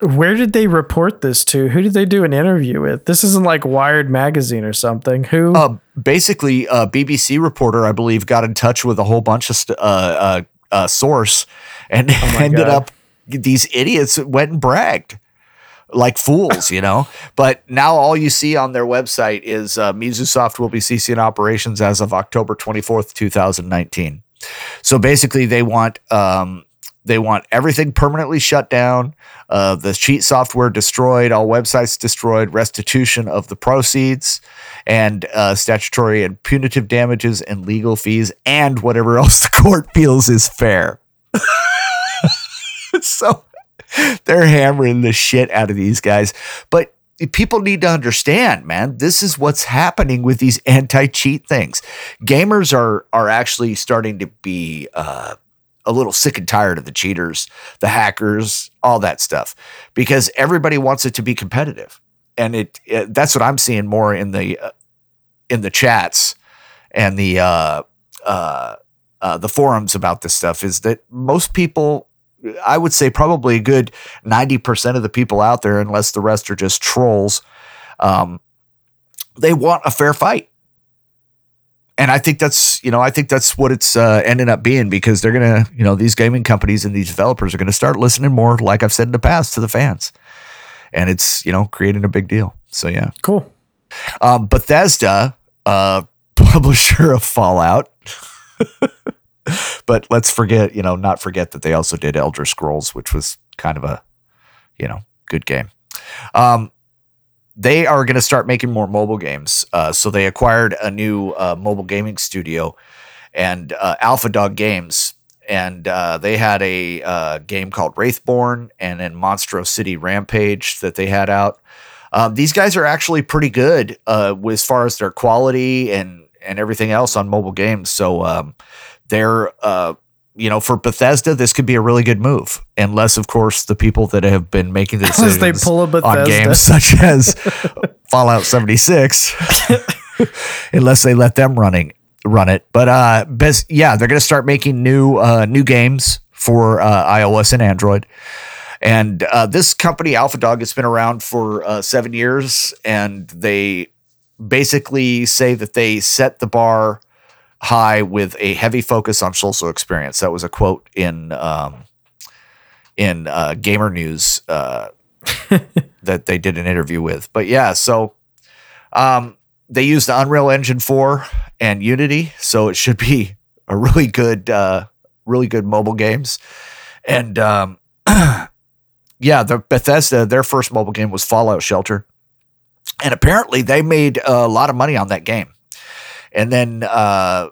Where did they report this to? Who did they do an interview with? This isn't like Wired magazine or something. Who? Uh, basically, a B B C reporter, I believe, got in touch with a whole bunch of st- uh, uh, uh, source and oh ended God. up. These idiots went and bragged like fools, you know. But now all you see on their website is uh, Mizusoft will be ceasing operations as of October twenty-fourth, twenty nineteen. So basically, they want. Um, They want everything permanently shut down, uh, the cheat software destroyed, all websites destroyed, restitution of the proceeds, and uh, statutory and punitive damages and legal fees, and whatever else the court feels is fair. So they're hammering the shit out of these guys. But people need to understand, man, this is what's happening with these anti-cheat things. Gamers are, are actually starting to be... Uh, a little sick and tired of the cheaters, the hackers, all that stuff, because everybody wants it to be competitive. And it, it that's what I'm seeing more in the, uh, in the chats and the, uh, uh, uh, the forums about this stuff, is that most people, I would say probably a good ninety percent of the people out there, unless the rest are just trolls, um, they want a fair fight. And I think that's, you know, I think that's what it's uh, ending up being, because they're going to, you know, these gaming companies and these developers are going to start listening more, like I've said in the past, to the fans. And it's, you know, creating a big deal. So, yeah. Cool. Um, Bethesda, uh, publisher of Fallout. But let's forget, you know, not forget that they also did Elder Scrolls, which was kind of a, you know, good game. Um They are going to start making more mobile games. Uh, so they acquired a new uh, mobile gaming studio, and uh, Alpha Dog Games. And uh, they had a uh, game called Wraithborn, and then Monstro City Rampage that they had out. Um, these guys are actually pretty good uh, as far as their quality and, and everything else on mobile games. So um, they're, uh, you know, for Bethesda, this could be a really good move. Unless, of course, the people that have been making the decisions they pull a Bethesda on games such as Fallout seventy-six, unless they let them running run it. But uh, best, yeah, they're going to start making new uh, new games for uh, iOS and Android. And uh, this company, Alpha Dog, has been around for uh, seven years, and they basically say that they set the bar high with a heavy focus on social experience. That was a quote in um, in uh, Gamer News uh, that they did an interview with. But yeah, so um, they used the Unreal Engine four and Unity, so it should be a really good, uh, really good mobile games. And um, yeah, the Bethesda, their first mobile game was Fallout Shelter, and apparently they made a lot of money on that game. And then uh,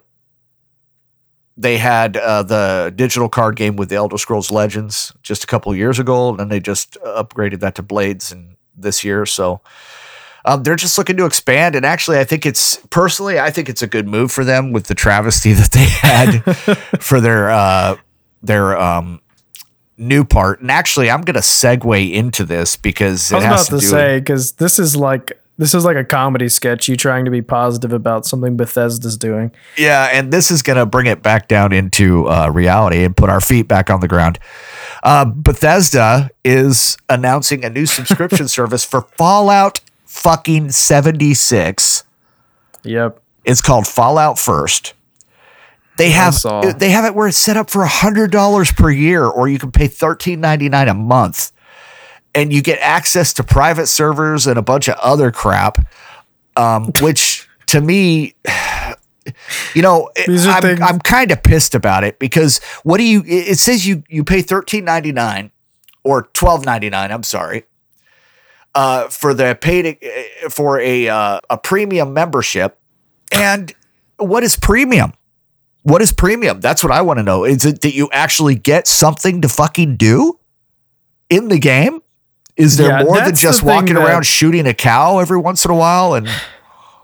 they had uh, the digital card game with the Elder Scrolls Legends just a couple of years ago, and then they just upgraded that to Blades in this year. So um, they're just looking to expand. And actually, I think it's personally, I think it's a good move for them with the travesty that they had for their uh, their um, new part. And actually, I'm going to segue into this because it I was has about to, to do say because this is like This is like a comedy sketch, you trying to be positive about something Bethesda's doing. Yeah, and this is going to bring it back down into uh, reality and put our feet back on the ground. Uh, Bethesda is announcing a new subscription service for Fallout fucking seventy-six. Yep. It's called Fallout First. They have they have it where it's set up for one hundred dollars per year, or you can pay thirteen ninety-nine a month. And you get access to private servers and a bunch of other crap, um, which to me, you know, it, I'm, things- I'm kind of pissed about it, because what do you, it says you, you pay thirteen ninety-nine or twelve ninety-nine, I'm sorry, uh, for the paid for a, uh, a premium membership. And what is premium? What is premium? That's what I want to know. Is it that you actually get something to fucking do in the game? Is there yeah, more than just walking that, around shooting a cow every once in a while? And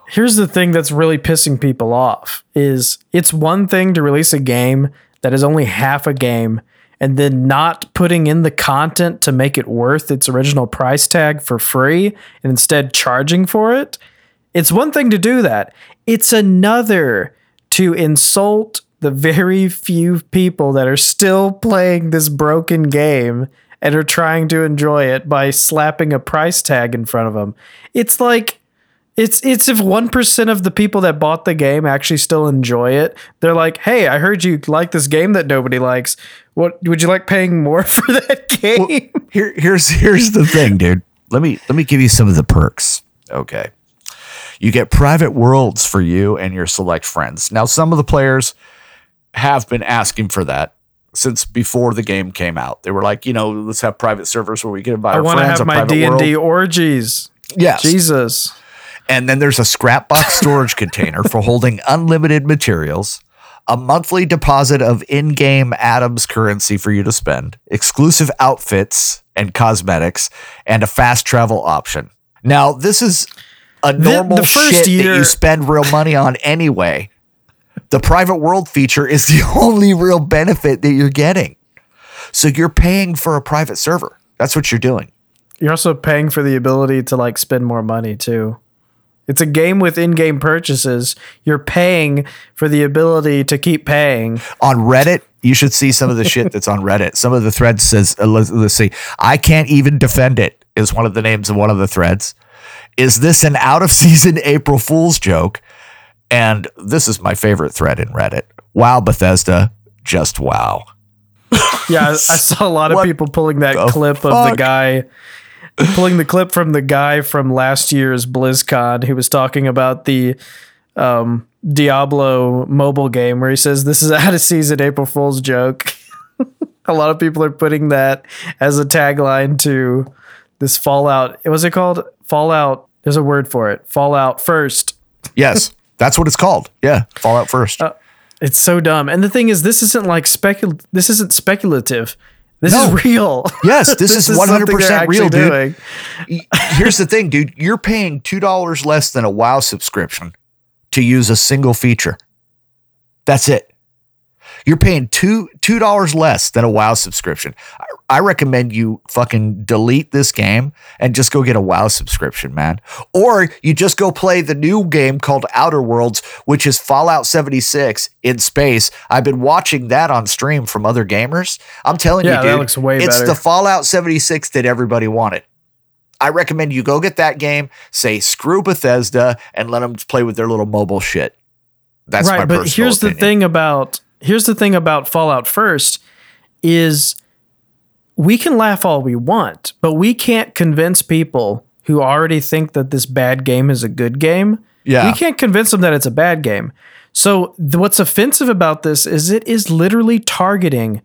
here's the thing that's really pissing people off is it's one thing to release a game that is only half a game and then not putting in the content to make it worth its original price tag for free and instead charging for it. It's one thing to do that. It's another to insult the very few people that are still playing this broken game and are trying to enjoy it by slapping a price tag in front of them. It's like, it's it's if one percent of the people that bought the game actually still enjoy it. They're like, hey, I heard you like this game that nobody likes. What would you like paying more for that game? Well, here, here's here's the thing, dude. Let me let me give you some of the perks. Okay. You get private worlds for you and your select friends. Now, some of the players have been asking for that since before the game came out. They were like, you know, let's have private servers where we can invite I our friends. I want to have my D and D orgies. Yes. Jesus. And then there's a scrapbox storage container for holding unlimited materials, a monthly deposit of in-game atoms currency for you to spend, exclusive outfits and cosmetics, and a fast travel option. Now, this is a normal the, the first shit year- that you spend real money on anyway. The private world feature is the only real benefit that you're getting. So you're paying for a private server. That's what you're doing. You're also paying for the ability to like spend more money too. It's a game with in-game purchases. You're paying for the ability to keep paying. On Reddit, you should see some of the shit that's on Reddit. Some of the threads says, uh, let's, let's see, I can't even defend it is one of the names of one of the threads. Is this an out-of-season April Fool's joke? And this is my favorite thread in Reddit. Wow, Bethesda, just wow. Yeah, I, I saw a lot of what people pulling that clip fuck? of the guy, pulling the clip from the guy from last year's BlizzCon who was talking about the um, Diablo mobile game where he says, this is out of season April Fool's joke. A lot of people are putting that as a tagline to this Fallout. What's it called? Fallout. There's a word for it. Fallout First. Yes. That's what it's called. Yeah. Fallout First. Uh, it's so dumb. And the thing is, this isn't like specul. This isn't speculative. This no. is real. Yes. This, this is one hundred percent real, dude. Doing. Here's the thing, dude. You're paying two dollars less than a WoW subscription to use a single feature. That's it. You're paying two, $2 less than a WoW subscription. I, I recommend you fucking delete this game and just go get a WoW subscription, man. Or you just go play the new game called Outer Worlds, which is Fallout seventy-six in space. I've been watching that on stream from other gamers. I'm telling yeah, you, dude, that looks way it's better. The Fallout seventy-six that everybody wanted. I recommend you go get that game, say screw Bethesda, and let them play with their little mobile shit. That's right, my personal Right, but here's opinion. the thing about... Here's the thing about Fallout First is we can laugh all we want, but we can't convince people who already think that this bad game is a good game. Yeah. We can't convince them that it's a bad game. So th- what's offensive about this is it is literally targeting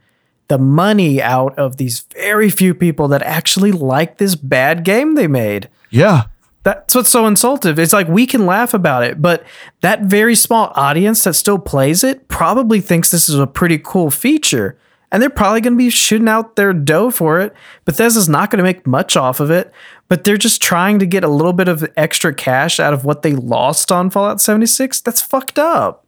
the money out of these very few people that actually like this bad game they made. Yeah. That's what's so insultive. It's like we can laugh about it, but that very small audience that still plays it probably thinks this is a pretty cool feature, and they're probably going to be shooting out their dough for it. Bethesda's not going to make much off of it, but they're just trying to get a little bit of extra cash out of what they lost on Fallout seventy-six. That's fucked up.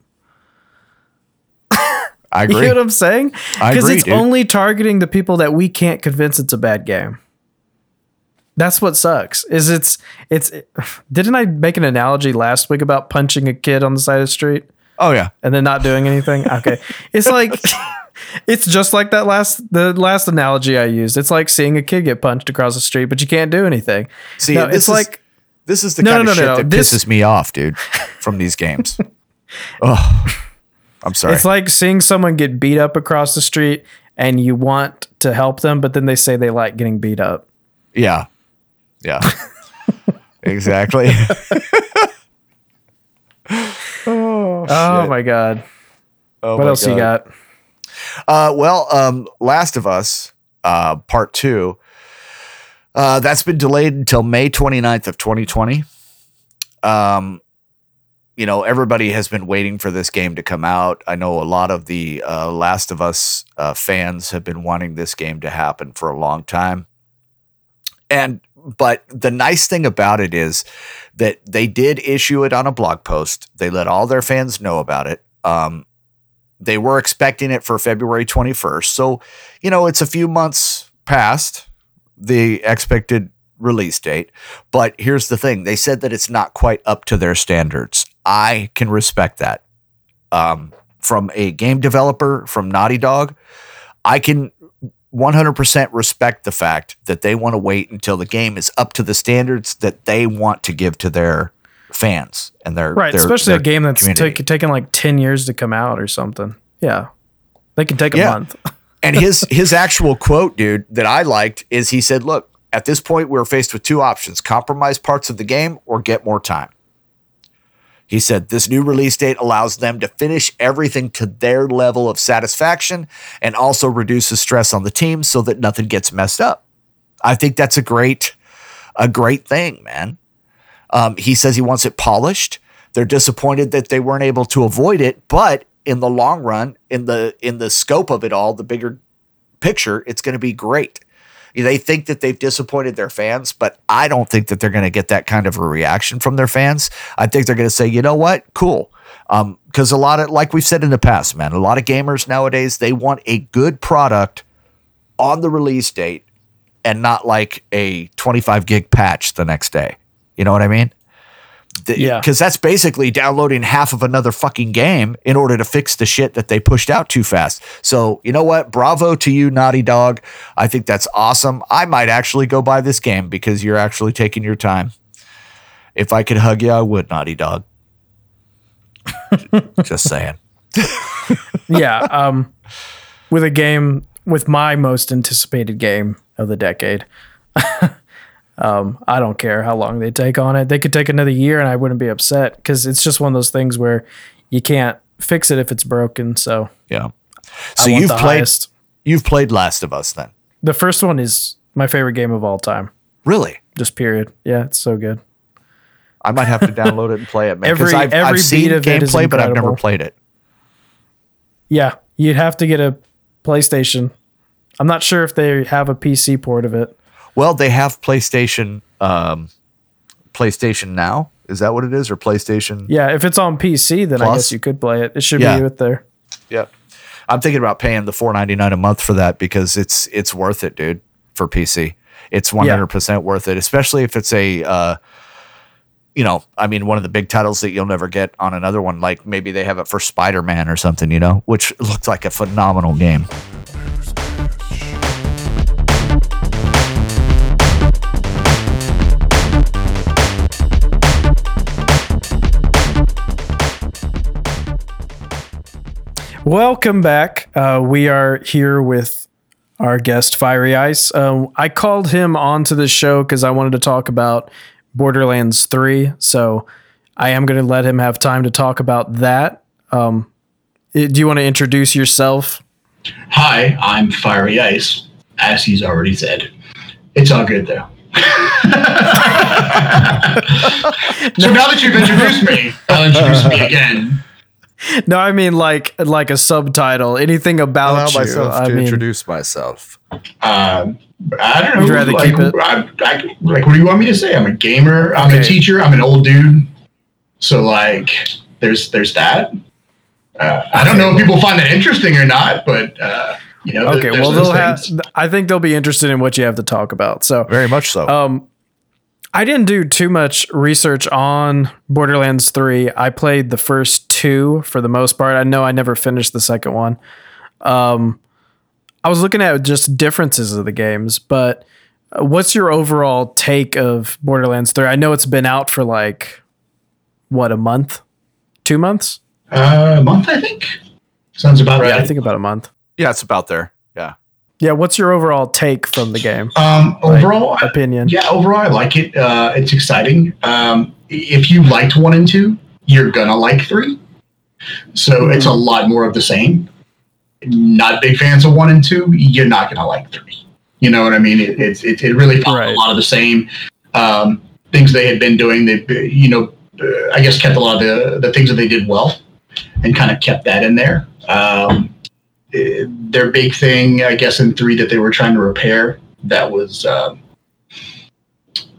I agree. You know what I'm saying? Because it's dude. only targeting the people that we can't convince it's a bad game. That's what sucks. Is it's it's it, didn't I make an analogy last week about punching a kid on the side of the street? Oh yeah. And then not doing anything? Okay. It's like it's just like that last the last analogy I used. It's like seeing a kid get punched across the street, but you can't do anything. See, no, it's is, like this is the no, kind no, of no, shit no. that this, pisses me off, dude, from these games. Oh, I'm sorry. It's like seeing someone get beat up across the street and you want to help them, but then they say they like getting beat up. Yeah. Yeah. Exactly. Oh, oh my God. Oh, what my else God. you got? Uh, well, um, Last of Us, uh, part two, uh, that's been delayed until May twenty-ninth of twenty twenty. Um, you know, everybody has been waiting for this game to come out. I know a lot of the uh, Last of Us uh, fans have been wanting this game to happen for a long time. And, but the nice thing about it is that they did issue it on a blog post. They let all their fans know about it. Um, they were expecting it for February twenty-first. So, you know, it's a few months past the expected release date. But here's the thing. They said that it's not quite up to their standards. I can respect that. Um, from a game developer, from Naughty Dog, I can one hundred percent respect the fact that they want to wait until the game is up to the standards that they want to give to their fans and their right, their, especially their a game that's t- taken like ten years to come out or something. Yeah, they can take a yeah. month. And his his actual quote, dude, that I liked is he said, "Look, at this point, we're faced with two options: compromise parts of the game or get more time." He said, "This new release date allows them to finish everything to their level of satisfaction and also reduces stress on the team so that nothing gets messed up." I think that's a great a great thing, man. Um, he says he wants it polished. They're disappointed that they weren't able to avoid it, but in the long run, in the in the scope of it all, the bigger picture, it's going to be great. They think that they've disappointed their fans, but I don't think that they're going to get that kind of a reaction from their fans. I think they're going to say, you know what? Cool. Um, because a lot of, like we've said in the past, man, a lot of gamers nowadays, they want a good product on the release date and not like a twenty-five gig patch the next day. You know what I mean? The, yeah. Because that's basically downloading half of another fucking game in order to fix the shit that they pushed out too fast. So, you know what? Bravo to you, Naughty Dog. I think that's awesome. I might actually go buy this game because you're actually taking your time. If I could hug you, I would, Naughty Dog. Just saying. Yeah. Um, with a game, with my most anticipated game of the decade. Um, I don't care how long they take on it. They could take another year and I wouldn't be upset because it's just one of those things where you can't fix it if it's broken. So yeah. So you've played, highest. you've played Last of Us then. The first one is my favorite game of all time. Really? Just period. Yeah. It's so good. I might have to download it and play it, man. Every, I've, every I've seen gameplay, but I've never played it. Yeah. You'd have to get a PlayStation. I'm not sure if they have a P C port of it. Well, they have PlayStation, um, PlayStation Now. Is that what it is, or PlayStation? Yeah, if it's on P C, then Plus? I guess you could play it. It should yeah. be with there. Yeah, I'm thinking about paying the four ninety-nine a month for that because it's it's worth it, dude. For P C, it's one hundred percent yeah. worth it, especially if it's a, uh, you know, I mean, one of the big titles that you'll never get on another one. Like maybe they have it for Spider-Man or something, you know, which looks like a phenomenal game. Welcome back. Uh, we are here with our guest, Fiery Ice. Uh, I called him onto the show because I wanted to talk about Borderlands three. So I am going to let him have time to talk about that. Um, do you want to introduce yourself? Hi, I'm Fiery Ice, as he's already said. It's all good, though. So now that you've introduced me, I'll introduce me again. No, I mean like like a subtitle. Anything about Allow you. Myself I to mean, introduce myself. Um, I don't know. Would you rather like, keep it? I, I, like, what do you want me to say? I'm a gamer. I'm okay. a teacher. I'm an old dude. So like, there's there's that. Uh, I don't know if people find that interesting or not, but uh, You know, okay, well, they'll have, I think they'll be interested in what you have to talk about. So very much so. Um, I didn't do too much research on Borderlands three. I played the first two for the most part. I know I never finished the second one. Um, I was looking at just differences of the games, but what's your overall take of Borderlands three? I know it's been out for like, what, a month? Two months? Uh, a month, I think. Sounds about right. Yeah, I think about a month. Yeah, it's about there. Yeah. Yeah. What's your overall take from the game? Um, overall like, opinion. Yeah. Overall, I like it. Uh, it's exciting. Um, if you liked one and two, you're going to like three. So mm-hmm. it's a lot more of the same. Not big fans of one and two. You're not going to like three. You know what I mean? It, it's, it, it really followed right. a lot of the same um, things they had been doing. They, you know, I guess kept a lot of the, the things that they did well and kind of kept that in there. Um, Their big thing, I guess, in three that they were trying to repair that was um,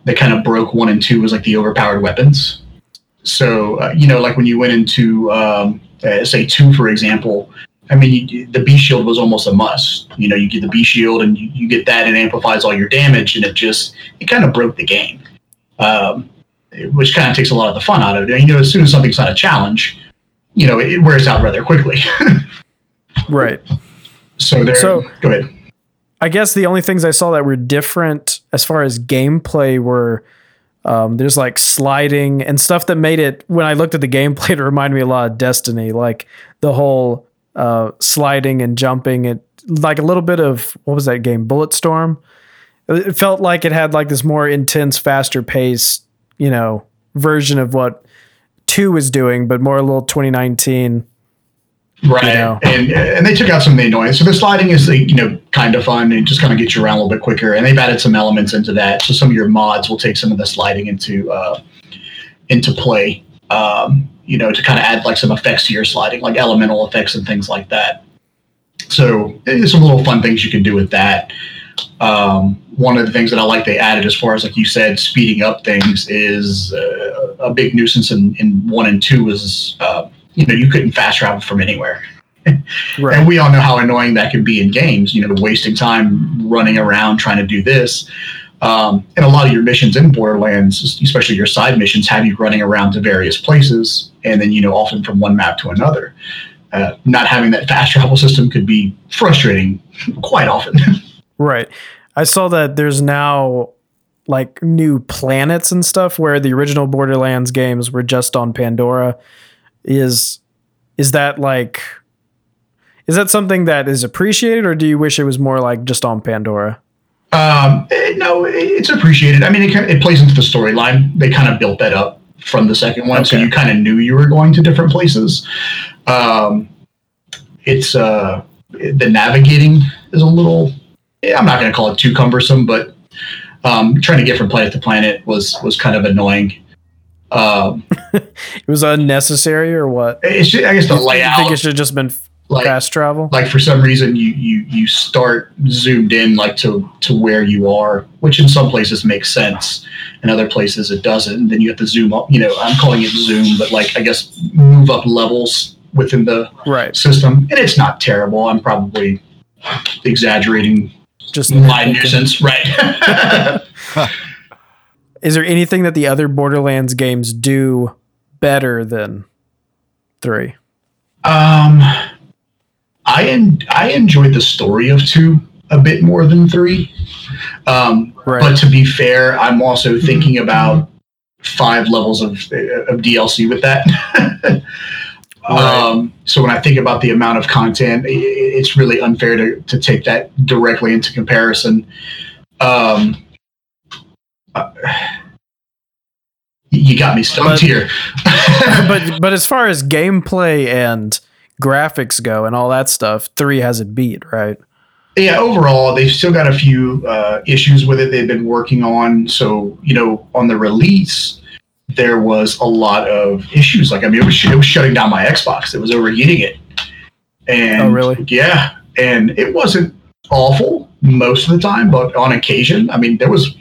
that kind of broke one and two was like the overpowered weapons. So uh, you know, like when you went into um, uh, say two, for example, I mean you, the B shield was almost a must. You know, you get the B shield and you, you get that and it amplifies all your damage, and it just it kind of broke the game, um, which kind of takes a lot of the fun out of it. You know, as soon as something's not a challenge, you know, it, it wears out rather quickly. Right. So there. So, go ahead. I guess the only things I saw that were different as far as gameplay were um, there's like sliding and stuff that made it, when I looked at the gameplay, it reminded me a lot of Destiny, like the whole uh, sliding and jumping. It like a little bit of, what was that game? Bulletstorm. It felt like it had like this more intense, faster paced, you know, version of what two was doing, but more a little twenty nineteen. Right, you know. and and they took out some of the annoyance. So the sliding is, you know, kind of fun and just kind of gets you around a little bit quicker. And they've added some elements into that. So some of your mods will take some of the sliding into uh, into play, um, you know, to kind of add like some effects to your sliding, like elemental effects and things like that. So there's some little fun things you can do with that. Um, one of the things that I like they added, as far as like you said, speeding up things is uh, a big nuisance in, in one and two was. Uh, You know, you couldn't fast travel from anywhere. Right. And we all know how annoying that can be in games, you know, wasting time running around trying to do this. Um, and a lot of your missions in Borderlands, especially your side missions, have you running around to various places and then, you know, often from one map to another. Uh, not having that fast travel system could be frustrating quite often. Right. I saw that there's now like new planets and stuff where the original Borderlands games were just on Pandora. Is is that like is that something that is appreciated, or do you wish it was more like just on Pandora? Um, no, it's appreciated. I mean, it kind of, it plays into the storyline. They kind of built that up from the second one, okay. So you kind of knew you were going to different places. Um, it's uh, the navigating is a little. I'm not going to call it too cumbersome, but um, trying to get from planet to planet was was kind of annoying. Um, it was unnecessary, or what? It's just, I guess the layout. I think it should have just been like, fast travel. Like for some reason, you you you start zoomed in like to to where you are, which in some places makes sense, in other places it doesn't. And then you have to zoom up. You know, I'm calling it zoom, but like I guess move up levels within the right system. And it's not terrible. I'm probably exaggerating just my nuisance, right? Is there anything that the other Borderlands games do better than three? Um, I en- I enjoyed the story of two a bit more than three. Um, right. But to be fair, I'm also thinking about five levels of of D L C with that. Right. Um, so when I think about the amount of content, it's really unfair to, to take that directly into comparison. Um, you got me stumped here. but but as far as gameplay and graphics go and all that stuff, three has it beat, right? Yeah, overall they've still got a few uh issues with it they've been working on. So you know, on the release there was a lot of issues. Like I mean, it was, it was shutting down my Xbox. It was overheating it. And oh, really? Yeah, and it wasn't awful most of the time, but on occasion, I mean, there was.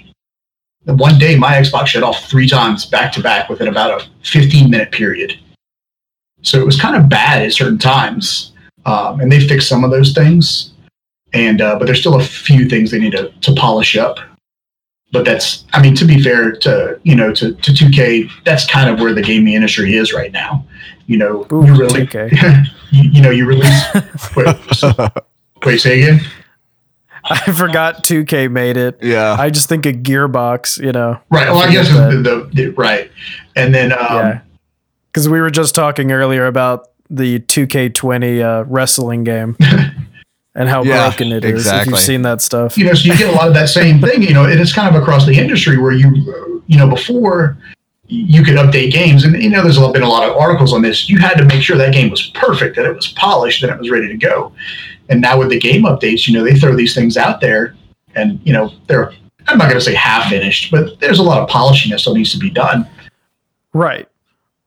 One day, my Xbox shut off three times back to back within about a fifteen minute period. So it was kind of bad at certain times. Um, and they fixed some of those things. And uh, but there's still a few things they need to, to polish up. But that's, I mean, to be fair to, you know, to, to two K, that's kind of where the gaming industry is right now. You know, Ooh, you really, you, you know, you release. wait, wait, say again. I forgot two K made it. Yeah. I just think a Gearbox, you know. Right. Well, I guess the, the, the right. And then, um, yeah. Because we were just talking earlier about the two K twenty uh, wrestling game. And how yeah, broken it is, exactly. If you've seen that stuff. You know, so you get a lot of that same thing, you know, and it's kind of across the industry where you, you know, before you could update games, and, you know, there's been a lot of articles on this, you had to make sure that game was perfect, that it was polished, that it was ready to go. And now with the game updates, you know, they throw these things out there and, you know, they're, I'm not going to say half finished, but there's a lot of polishing that still needs to be done. Right.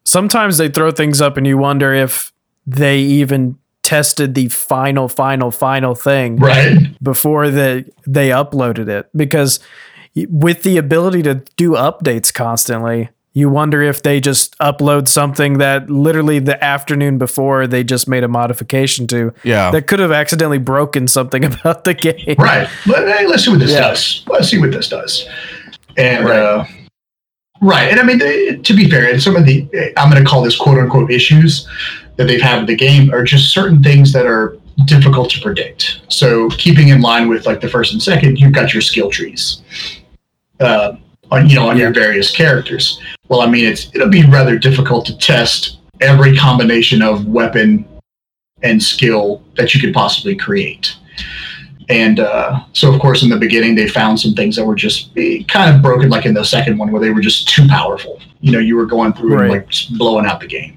Sometimes they throw things up and you wonder if they even tested the final, final, final thing right. before they, they uploaded it. Because with the ability to do updates constantly, you wonder if they just upload something that literally the afternoon before they just made a modification to. Yeah. That could have accidentally broken something about the game. Right. But, hey, let's see what this yeah. does. Let's see what this does. And, right. uh, right. And I mean, they, to be fair, and some of the, I'm going to call this quote unquote issues that they've had with the game are just certain things that are difficult to predict. So keeping in line with like the first and second, you've got your skill trees, uh, on, you know, on your various characters. Well, I mean, it's, it'll be rather difficult to test every combination of weapon and skill that you could possibly create. And uh, so, of course, in the beginning, they found some things that were just kind of broken, like in the second one where they were just too powerful. You know, you were going through right. and like just blowing out the game.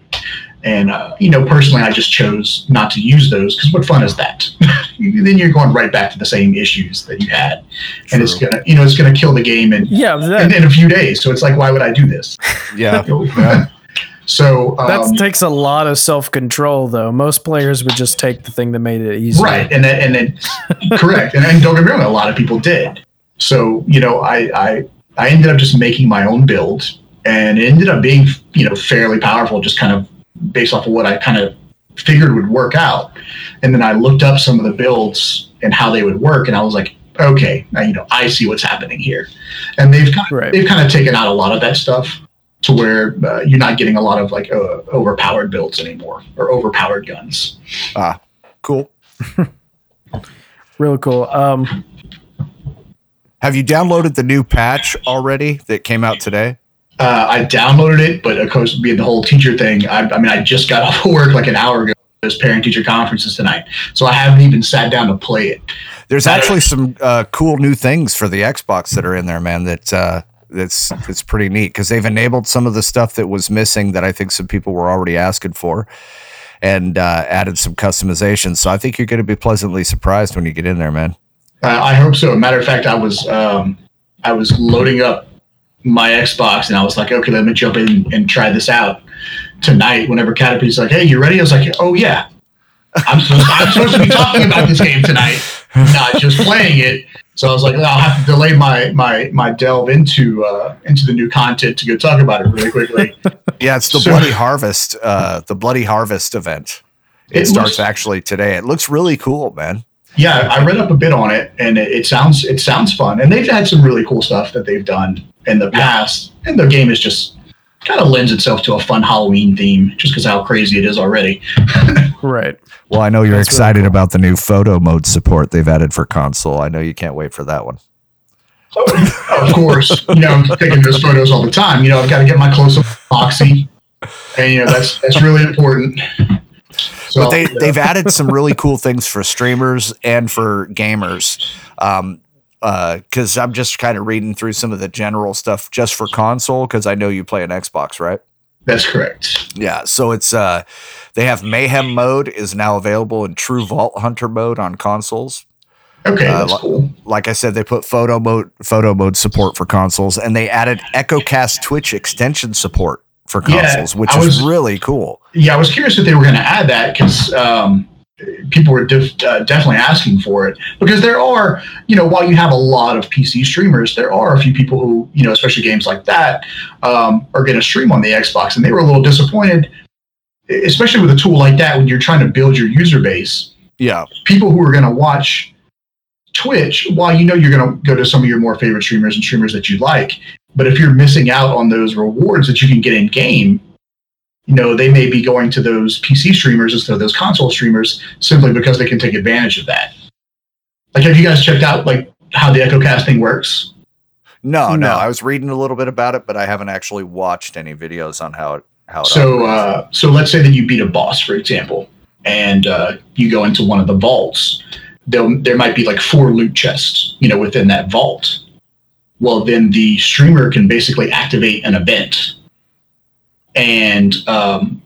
And, uh, you know, personally, I just chose not to use those because what fun is that? Then you're going right back to the same issues that you had. True. And it's going to, you know, it's going to kill the game in, yeah, that, in, in a few days. So it's like, why would I do this? Yeah. yeah. So um, that takes a lot of self-control, though. Most players would just take the thing that made it easy. Right. And then, and then correct. And, and don't get me wrong, a lot of people did. So, you know, I, I, I ended up just making my own build and it ended up being, you know, fairly powerful, just kind of based off of what I kind of figured would work out. And then I looked up some of the builds and how they would work. And I was like, okay, now, you know, I see what's happening here. And they've kind of, right. they've kind of taken out a lot of that stuff to where uh, you're not getting a lot of like uh, overpowered builds anymore or overpowered guns. Ah, cool. Real cool. Um, Have you downloaded the new patch already that came out today? Uh, I downloaded it, but of course, being the whole teacher thing, I, I mean, I just got off work like an hour ago. There's parent-teacher conferences tonight, so I haven't even sat down to play it. There's but actually some uh, cool new things for the Xbox that are in there, man. That uh, that's that's pretty neat because they've enabled some of the stuff that was missing that I think some people were already asking for, and uh, added some customization. So I think you're going to be pleasantly surprised when you get in there, man. Uh, I hope so. Matter of fact, I was um, I was loading up my Xbox and I was like, okay, let me jump in and try this out tonight. Whenever Caterpie's like, hey, you ready? I was like, oh yeah, I'm supposed, I'm supposed to be talking about this game tonight, not just playing it. So I was like, I'll have to delay my, my, my delve into, uh, into the new content to go talk about it really quickly. Yeah. It's the so, Bloody Harvest, uh, the Bloody Harvest event. It, it starts looks, actually today. It looks really cool, man. Yeah. I read up a bit on it and it, it sounds, it sounds fun. And they've had some really cool stuff that they've done in the past, and the game is just kind of lends itself to a fun Halloween theme just because how crazy it is already. Right. Well, I know you're That's excited really cool. about the new photo mode support they've added for console. I know you can't wait for that one. Oh, of course. You know, I'm taking those photos all the time. You know, I've got to get my close-up boxy, and, you know, that's that's really important. So, but they, yeah. they've added some really cool things for streamers and for gamers. Um Because uh, I'm just kind of reading through some of the general stuff just for console, because I know you play an Xbox, right? That's correct. Yeah, so it's uh, they have Mayhem mode is now available in True Vault Hunter mode on consoles. Okay, uh, that's cool. Like I said, they put photo mode photo mode support for consoles, and they added EchoCast Twitch extension support for consoles, yeah, which I is was, really cool. Yeah, I was curious if they were going to add that because. Um, people were def- uh, definitely asking for it because there are, you know, while you have a lot of P C streamers, there are a few people who, you know, especially games like that, um, are going to stream on the Xbox, and they were a little disappointed, especially with a tool like that when you're trying to build your user base. Yeah. People who are going to watch Twitch, while you know you're going to go to some of your more favorite streamers and streamers that you like, but if you're missing out on those rewards that you can get in game, you know, they may be going to those P C streamers instead of those console streamers simply because they can take advantage of that. Like, have you guys checked out like how the echo casting works? No, no, no. I was reading a little bit about it, but I haven't actually watched any videos on how it how it So uh, so let's say that you beat a boss, for example, and uh, you go into one of the vaults. There, there might be like four loot chests, you know, within that vault. Well, then the streamer can basically activate an event, and um,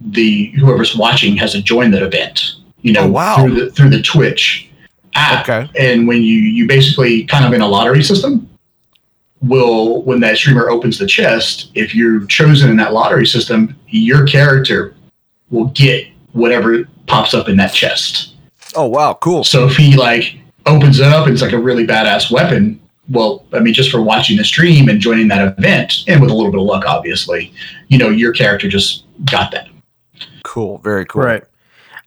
the whoever's watching has to join that event, you know, oh, wow. through the through the Twitch app. Okay. And when you you basically kind of in a lottery system, will when that streamer opens the chest, if you're chosen in that lottery system, your character will get whatever pops up in that chest. Oh, wow. Cool. So if he like opens it up and it's like a really badass weapon, well, I mean, just for watching the stream and joining that event, and with a little bit of luck, obviously, you know, your character just got that. Cool. Very cool. Right.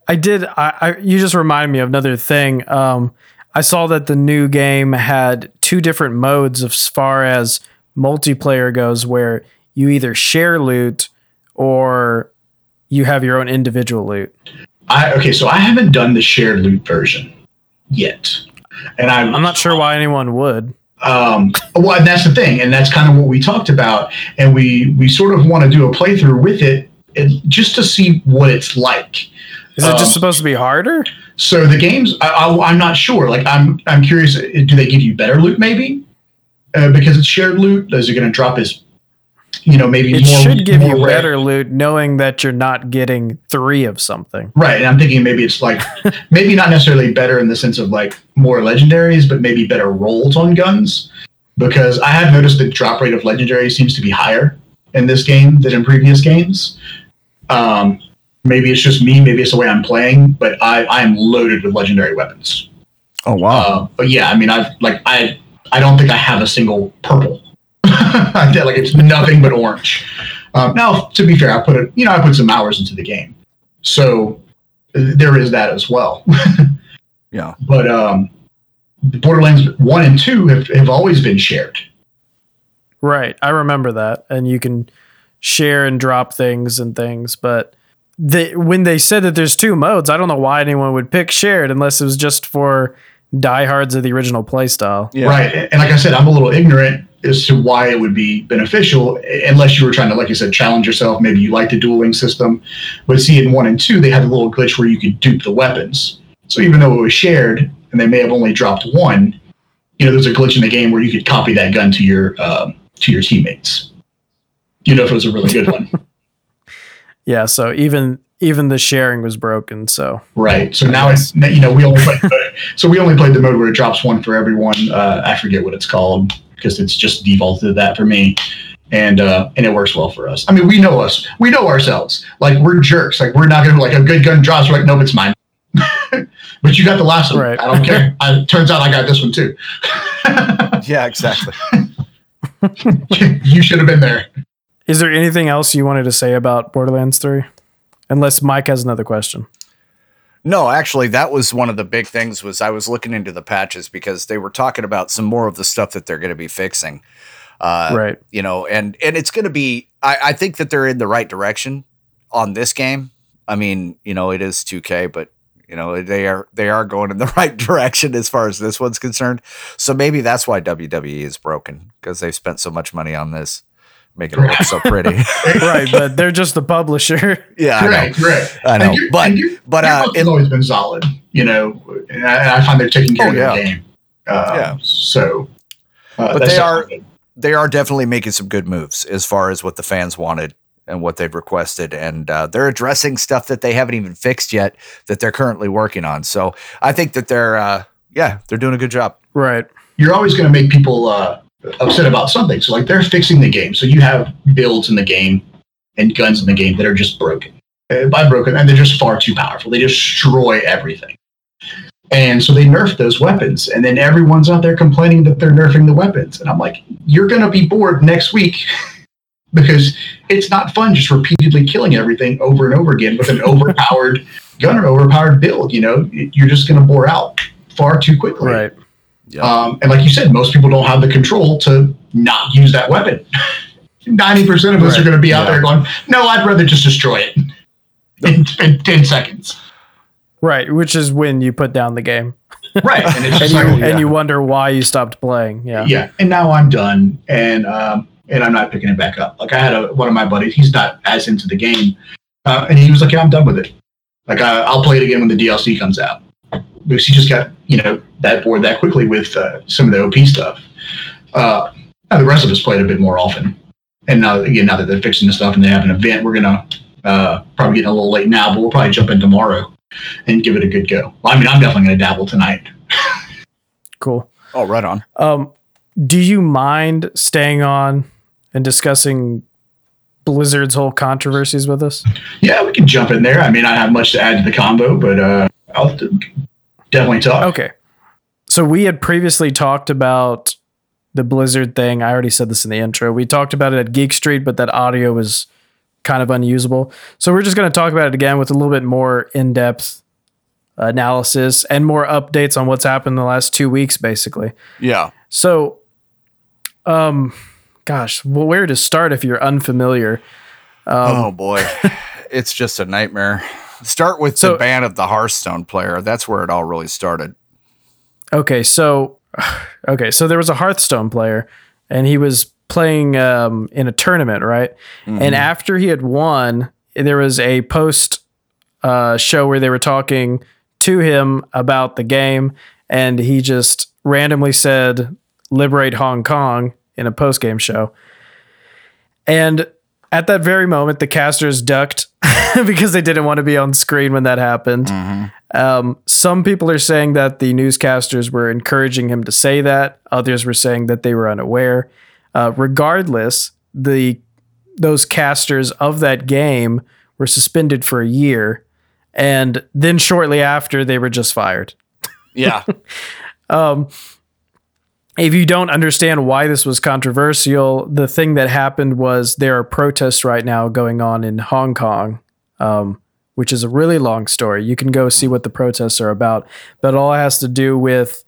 I did. I, I you just reminded me of another thing. Um, I saw that the new game had two different modes as far as multiplayer goes, where you either share loot or you have your own individual loot. I, okay, so I haven't done the shared loot version yet, and I'm, I'm not sure why anyone would. Um, well, and that's the thing, and that's kind of what we talked about, and we, we sort of want to do a playthrough with it, it just to see what it's like. Is um, it just supposed to be harder? So the games, I, I, I'm not sure. Like, I'm I'm curious. Do they give you better loot maybe uh, because it's shared loot? Is it going to drop as You know, maybe it more, should give more you rare. better loot, knowing that you're not getting three of something. Right, and I'm thinking maybe it's like, maybe not necessarily better in the sense of like more legendaries, but maybe better rolls on guns, because I have noticed the drop rate of legendaries seems to be higher in this game than in previous games. Um, maybe it's just me, maybe it's the way I'm playing, but I I am loaded with legendary weapons. Oh wow! Uh, but yeah, I mean, I've like I I don't think I have a single purple. Like it's nothing but orange. Um, now, to be fair, I put it, you know, I put some hours into the game, so there is that as well. Yeah, but um, Borderlands one and two have, have always been shared. Right, I remember that, and you can share and drop things and things. But they, when they said that there's two modes, I don't know why anyone would pick shared unless it was just for diehards of the original playstyle. Yeah. Right, and like I said, I'm a little ignorant as to why it would be beneficial, unless you were trying to, like you said, challenge yourself. Maybe you like the dueling system, but see, in one and two, they had a little glitch where you could dupe the weapons. So even though it was shared and they may have only dropped one, you know, there's a glitch in the game where you could copy that gun to your, um, to your teammates, you know, if it was a really good one. Yeah. So even, even the sharing was broken. So, right. So now it's, you know, we only, played, so we only played the mode where it drops one for everyone. Uh, I forget what it's called, because it's just defaulted to that for me, and uh, and it works well for us. I mean, we know us, we know ourselves. Like, we're jerks. Like, we're not gonna like a good gun drops. We're like, no, it's mine. But you got the last one. Right. I don't care. I, turns out I got this one too. Yeah, exactly. You should have been there. Is there anything else you wanted to say about Borderlands three? Unless Mike has another question. No, actually, that was one of the big things. Was I was looking into the patches because they were talking about some more of the stuff that they're going to be fixing, uh, right? You know, and and it's going to be. I, I think that they're in the right direction on this game. I mean, you know, it is two K, but you know they are they are going in the right direction as far as this one's concerned. So maybe that's why W W E is broken, because they've spent so much money on this. Make it look so pretty. Right, but they're just the publisher. Yeah, correct, I know. Correct. I know. You're, but you're, but uh, it's always been solid, you know, and I, and I find they're taking care oh, of yeah. the game. Uh, yeah. So, uh, but they are good. They are definitely making some good moves as far as what the fans wanted and what they've requested, and uh, they're addressing stuff that they haven't even fixed yet that they're currently working on. So I think that they're uh, yeah they're doing a good job. Right. You're always going to make people. Uh, upset about something, so like they're fixing the game, so you have builds in the game and guns in the game that are just broken uh, by broken and they're just far too powerful. They destroy everything, and so they nerf those weapons, and then everyone's out there complaining that they're nerfing the weapons, and I'm like, you're gonna be bored next week because it's not fun just repeatedly killing everything over and over again with an overpowered gun or overpowered build. You know, you're just gonna bore out far too quickly. Right. Yeah. Um, and like you said, most people don't have the control to not use that weapon. ninety percent of us right. are going to be out yeah. there going, no, I'd rather just destroy it in, in ten seconds. Right, which is when you put down the game. Right. And, it's just and, like, you, yeah. and you wonder why you stopped playing. Yeah. Yeah. And now I'm done, and um, and I'm not picking it back up. Like I had a, one of my buddies, he's not as into the game, uh, and he was like, yeah, I'm done with it. Like I, I'll play it again when the D L C comes out. Because he just got, you know, that bored that quickly with uh, some of the O P stuff. Uh, now the rest of us played a bit more often. And now, again, now that they're fixing this stuff and they have an event, we're going to uh, probably get a little late now, but we'll probably jump in tomorrow and give it a good go. Well, I mean, I'm definitely going to dabble tonight. Cool. Oh, right on. Um, do you mind staying on and discussing Blizzard's whole controversies with us? Yeah, we can jump in there. I mean, I have much to add to the combo, but uh, I'll definitely talk. Okay. So we had previously talked about the Blizzard thing. I already said this in the intro. We talked about it at Geek Street, but that audio was kind of unusable. So we're just going to talk about it again with a little bit more in-depth analysis and more updates on what's happened in the last two weeks, basically. Yeah. So, um, gosh, well, where to start if you're unfamiliar? Um, oh boy, it's just a nightmare. Start with so, the ban of the Hearthstone player. That's where it all really started. Okay, so okay, so there was a Hearthstone player, and he was playing um, in a tournament, right? Mm-hmm. And after he had won, there was a post uh, show where they were talking to him about the game, and he just randomly said, "Liberate Hong Kong," in a post-game show. And at that very moment, the casters ducked because they didn't want to be on screen when that happened. Mm-hmm. Um, some people are saying that the newscasters were encouraging him to say that. Others were saying that they were unaware. Uh, regardless, the those casters of that game were suspended for a year, and then shortly after, they were just fired. Yeah. um, if you don't understand why this was controversial, the thing that happened was there are protests right now going on in Hong Kong, um, which is a really long story. You can go see what the protests are about, but it all has to do with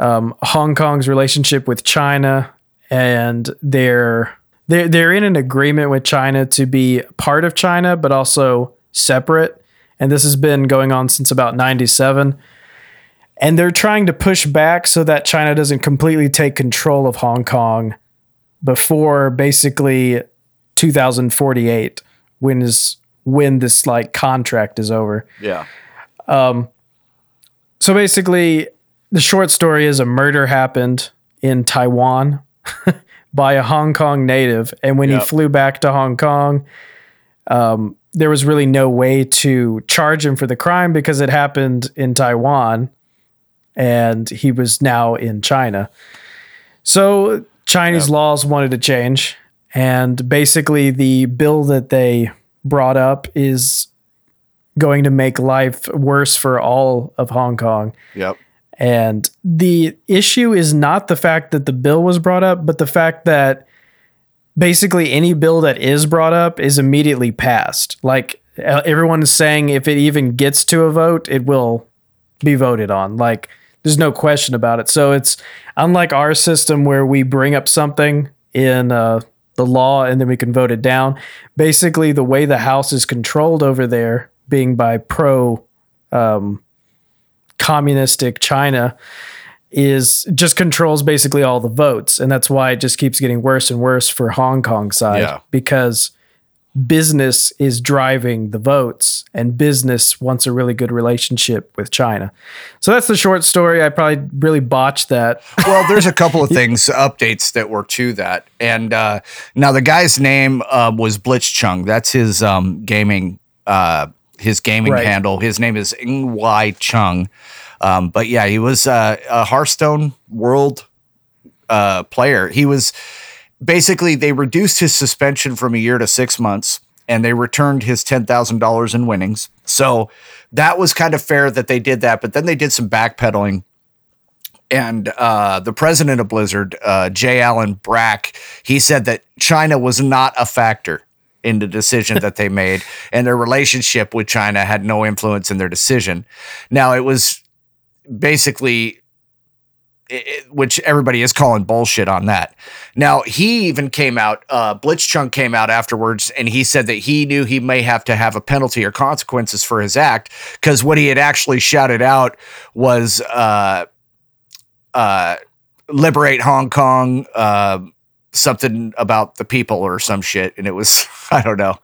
um, Hong Kong's relationship with China, and they're, they're, they're in an agreement with China to be part of China, but also separate. And this has been going on since about ninety-seven. And they're trying to push back so that China doesn't completely take control of Hong Kong before basically two thousand forty-eight, when is when this like contract is over. Yeah. Um. So basically, the short story is a murder happened in Taiwan by a Hong Kong native, and when yep. he flew back to Hong Kong, um, there was really no way to charge him for the crime because it happened in Taiwan. And he was now in China. So Chinese yep. laws wanted to change. And basically the bill that they brought up is going to make life worse for all of Hong Kong. Yep. And the issue is not the fact that the bill was brought up, but the fact that basically any bill that is brought up is immediately passed. Like everyone is saying, if it even gets to a vote, it will be voted on. Like, there's no question about it. So it's unlike our system where we bring up something in uh, the law and then we can vote it down. Basically, the way the House is controlled over there, being by pro um, communistic China, is just controls basically all the votes. And that's why it just keeps getting worse and worse for Hong Kong side, yeah. because business is driving the votes, and business wants a really good relationship with China. So that's the short story. I probably really botched that. Well, there's a couple of things, updates that were to that. And uh, now the guy's name uh, was Blitzchung. That's his um, gaming, uh, his gaming right. handle. His name is Ng Wai Chung. Um, but yeah, he was uh, a Hearthstone World uh, player. He was... Basically, they reduced his suspension from a year to six months, and they returned his ten thousand dollars in winnings. So that was kind of fair that they did that, but then they did some backpedaling. And uh, the president of Blizzard, uh, Jay Allen Brack, he said that China was not a factor in the decision that they made, and their relationship with China had no influence in their decision. Now, it was basically, it, which everybody is calling bullshit on that. Now, he even came out, uh, Blitzchung came out afterwards, and he said that he knew he may have to have a penalty or consequences for his act, because what he had actually shouted out was uh, uh, liberate Hong Kong, uh, something about the people or some shit. And it was, I don't know,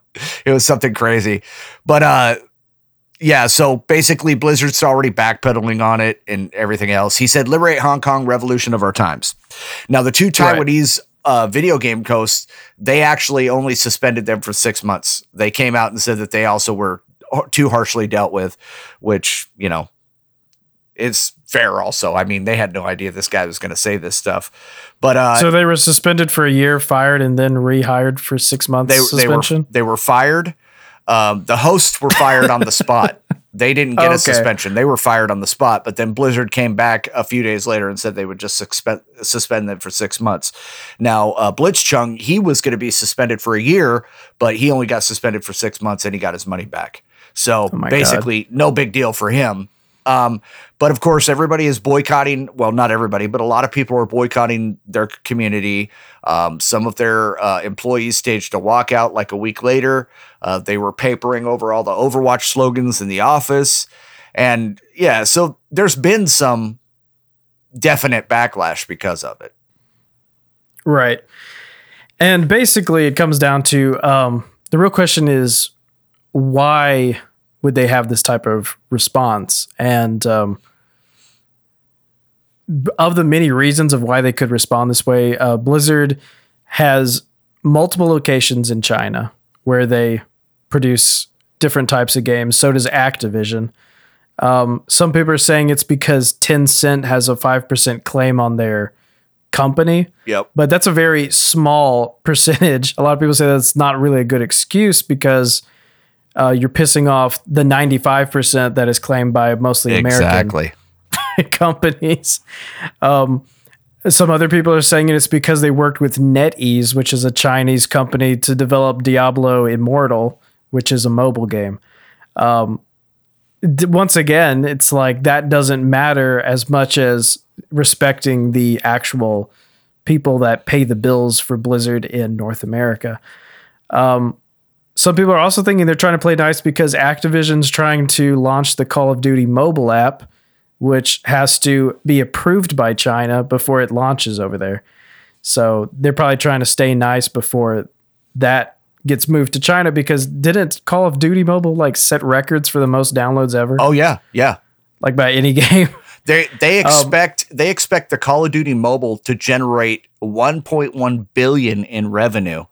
it was something crazy. But uh, yeah, so basically Blizzard's already backpedaling on it and everything else. He said, liberate Hong Kong, revolution of our times. Now, the two Taiwanese right. uh, video game hosts, they actually only suspended them for six months. They came out and said that they also were too harshly dealt with, which, you know, it's fair also. I mean, they had no idea this guy was going to say this stuff. But uh, so they were suspended for a year, fired, and then rehired for six months they, suspension? They were, they were fired. Um, the hosts were fired on the spot. They didn't get okay. a suspension. They were fired on the spot. But then Blizzard came back a few days later and said they would just suspend, suspend them for six months. Now, uh, Blitzchung, he was going to be suspended for a year, but he only got suspended for six months and he got his money back. So oh basically, God. no big deal for him. Um, but of course, everybody is boycotting. Well, not everybody, but a lot of people are boycotting their community. Um, some of their uh, employees staged a walkout like a week later. Uh, they were papering over all the Overwatch slogans in the office. And yeah, so there's been some definite backlash because of it. Right. And basically, it comes down to um, the real question is why would they have this type of response? And um, of the many reasons of why they could respond this way, uh, Blizzard has multiple locations in China where they produce different types of games. So does Activision. Um, some people are saying it's because Tencent has a five percent claim on their company. Yep. But that's a very small percentage. A lot of people say that's not really a good excuse because Uh, you're pissing off the ninety-five percent that is claimed by mostly American exactly. companies. Um, some other people are saying it's because they worked with NetEase, which is a Chinese company, to develop Diablo Immortal, which is a mobile game. Um, d- once again, it's like that doesn't matter as much as respecting the actual people that pay the bills for Blizzard in North America. Um, Some people are also thinking they're trying to play nice because Activision's trying to launch the Call of Duty mobile app, which has to be approved by China before it launches over there. So they're probably trying to stay nice before that gets moved to China, because didn't Call of Duty Mobile like set records for the most downloads ever? Oh yeah. Yeah. Like by any game. They they expect um, they expect the Call of Duty Mobile to generate one point one billion dollars in revenue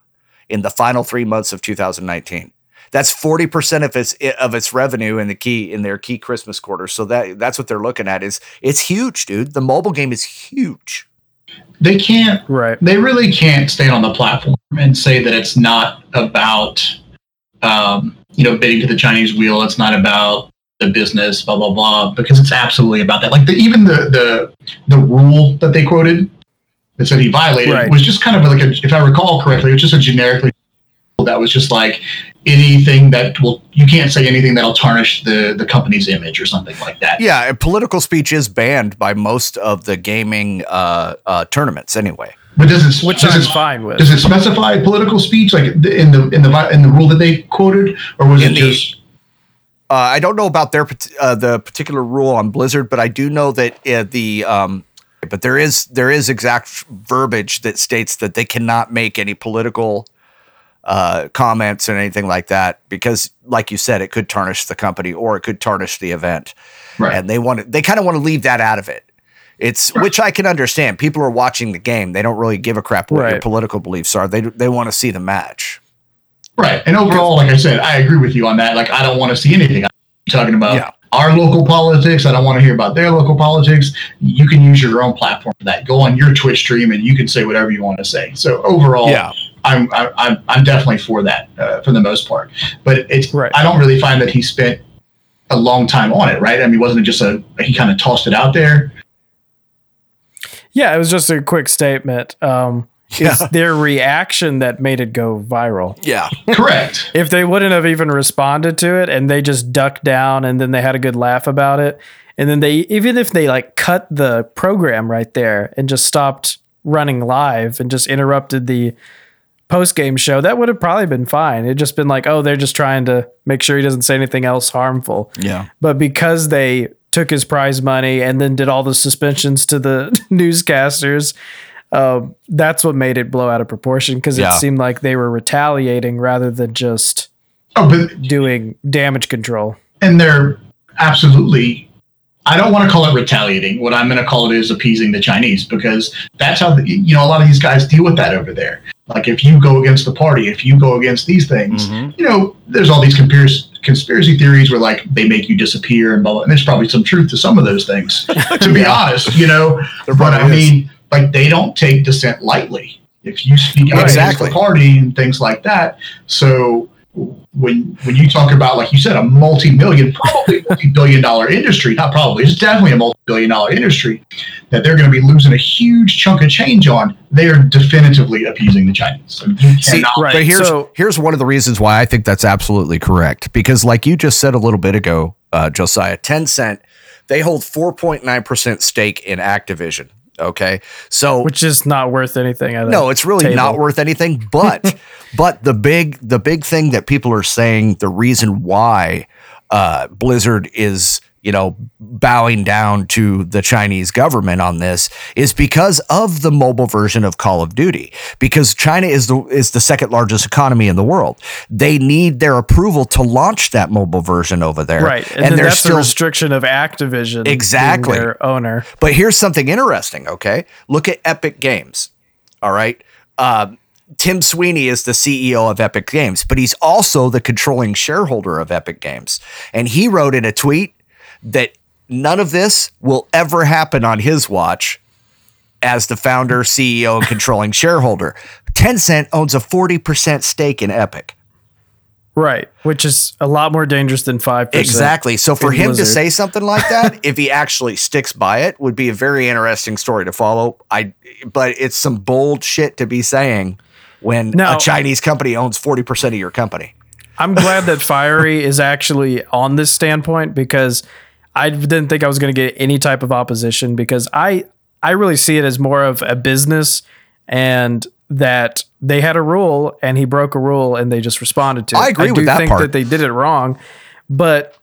in the final three months of two thousand nineteen. That's forty percent of its of its revenue in the key in their key Christmas quarter. So that that's what they're looking at. Is it's huge, dude. The mobile game is huge. They can't right. They really can't stay on the platform and say that it's not about um, you know, bidding to the Chinese wheel. It's not about the business, blah blah blah, because it's absolutely about that. Like the, even the the the rule that they quoted that said he violated right. was just kind of like a, if I recall correctly, it was just a generically that was just like anything that will, you can't say anything that'll tarnish the, the company's image or something like that. Yeah. And political speech is banned by most of the gaming uh, uh, tournaments anyway. But does it, which does I'm it, fine with. Does it specify political speech? Like in the, in the, in the, in the rule that they quoted, or was in it the, just, uh, I don't know about their, uh, the particular rule on Blizzard, but I do know that uh, the, um, But there is there is exact verbiage that states that they cannot make any political uh, comments or anything like that, because, like you said, it could tarnish the company or it could tarnish the event. Right. And they want to, they kind of want to leave that out of it. It's right. Which I can understand. People are watching the game; they don't really give a crap what right. your political beliefs are. They they want to see the match. Right. And overall, like I said, I agree with you on that. Like I don't want to see anything. I'm talking about. Yeah. Our local politics. I don't want to hear about their local politics. You can use your own platform for that. Go on your Twitch stream and you can say whatever you want to say. So overall, yeah. I'm I'm I'm definitely for that uh, for the most part. But it's right. I don't really find that he spent a long time on it, right? I mean, wasn't it just a he kind of tossed it out there? Yeah, it was just a quick statement. Um, yeah. It's their reaction that made it go viral. Yeah, correct. If they wouldn't have even responded to it and they just ducked down and then they had a good laugh about it, And then they, even if they like cut the program right there and just stopped running live and just interrupted the post-game show, that would have probably been fine. It'd just been like, oh, they're just trying to make sure he doesn't say anything else harmful. Yeah. But because they took his prize money and then did all the suspensions to the newscasters, uh, that's what made it blow out of proportion, because it yeah. seemed like they were retaliating rather than just oh, but, doing damage control. And they're absolutely... I don't want to call it retaliating. What I'm going to call it is appeasing the Chinese, because that's how, the, you know, a lot of these guys deal with that over there. Like if you go against the party, if you go against these things, mm-hmm. you know, there's all these conspiracy conspiracy theories where like they make you disappear and blah, blah. And there's probably some truth to some of those things, to be honest, you know, but I mean, like they don't take dissent lightly. If you speak out exactly. against the party and things like that. So when when you talk about, like you said, a multi-million, probably multi-billion dollar industry, not probably, it's definitely a multi-billion dollar industry that they're going to be losing a huge chunk of change on, they're definitively appeasing the Chinese. See, right. But here's, so, here's one of the reasons why I think that's absolutely correct. Because like you just said a little bit ago, uh, Josiah, Tencent, they hold four point nine percent stake in Activision. Okay, so which is not worth anything. At no, it's really table. not worth anything. But but the big the big thing that people are saying, the reason why uh, Blizzard is, you know, bowing down to the Chinese government on this is because of the mobile version of Call of Duty, because China is the is the second largest economy in the world. They need their approval to launch that mobile version over there. Right. And, and there's still a restriction of Activision. Exactly. Being their owner. But here's something interesting. Okay. Look at Epic Games. All right. Um, Tim Sweeney is the C E O of Epic Games, but he's also the controlling shareholder of Epic Games. And he wrote in a tweet that none of this will ever happen on his watch as the founder, C E O, and controlling shareholder. Tencent owns a forty percent stake in Epic. Right, which is a lot more dangerous than five percent. Exactly. So for him Blizzard. to say something like that, if he actually sticks by it, would be a very interesting story to follow. I, But it's some bold shit to be saying when now, a Chinese company owns forty percent of your company. I'm glad that Fiery is actually on this standpoint, because I didn't think I was going to get any type of opposition, because I I really see it as more of a business, and that they had a rule and he broke a rule and they just responded to it. I agree I with that part. I do think that they did it wrong, but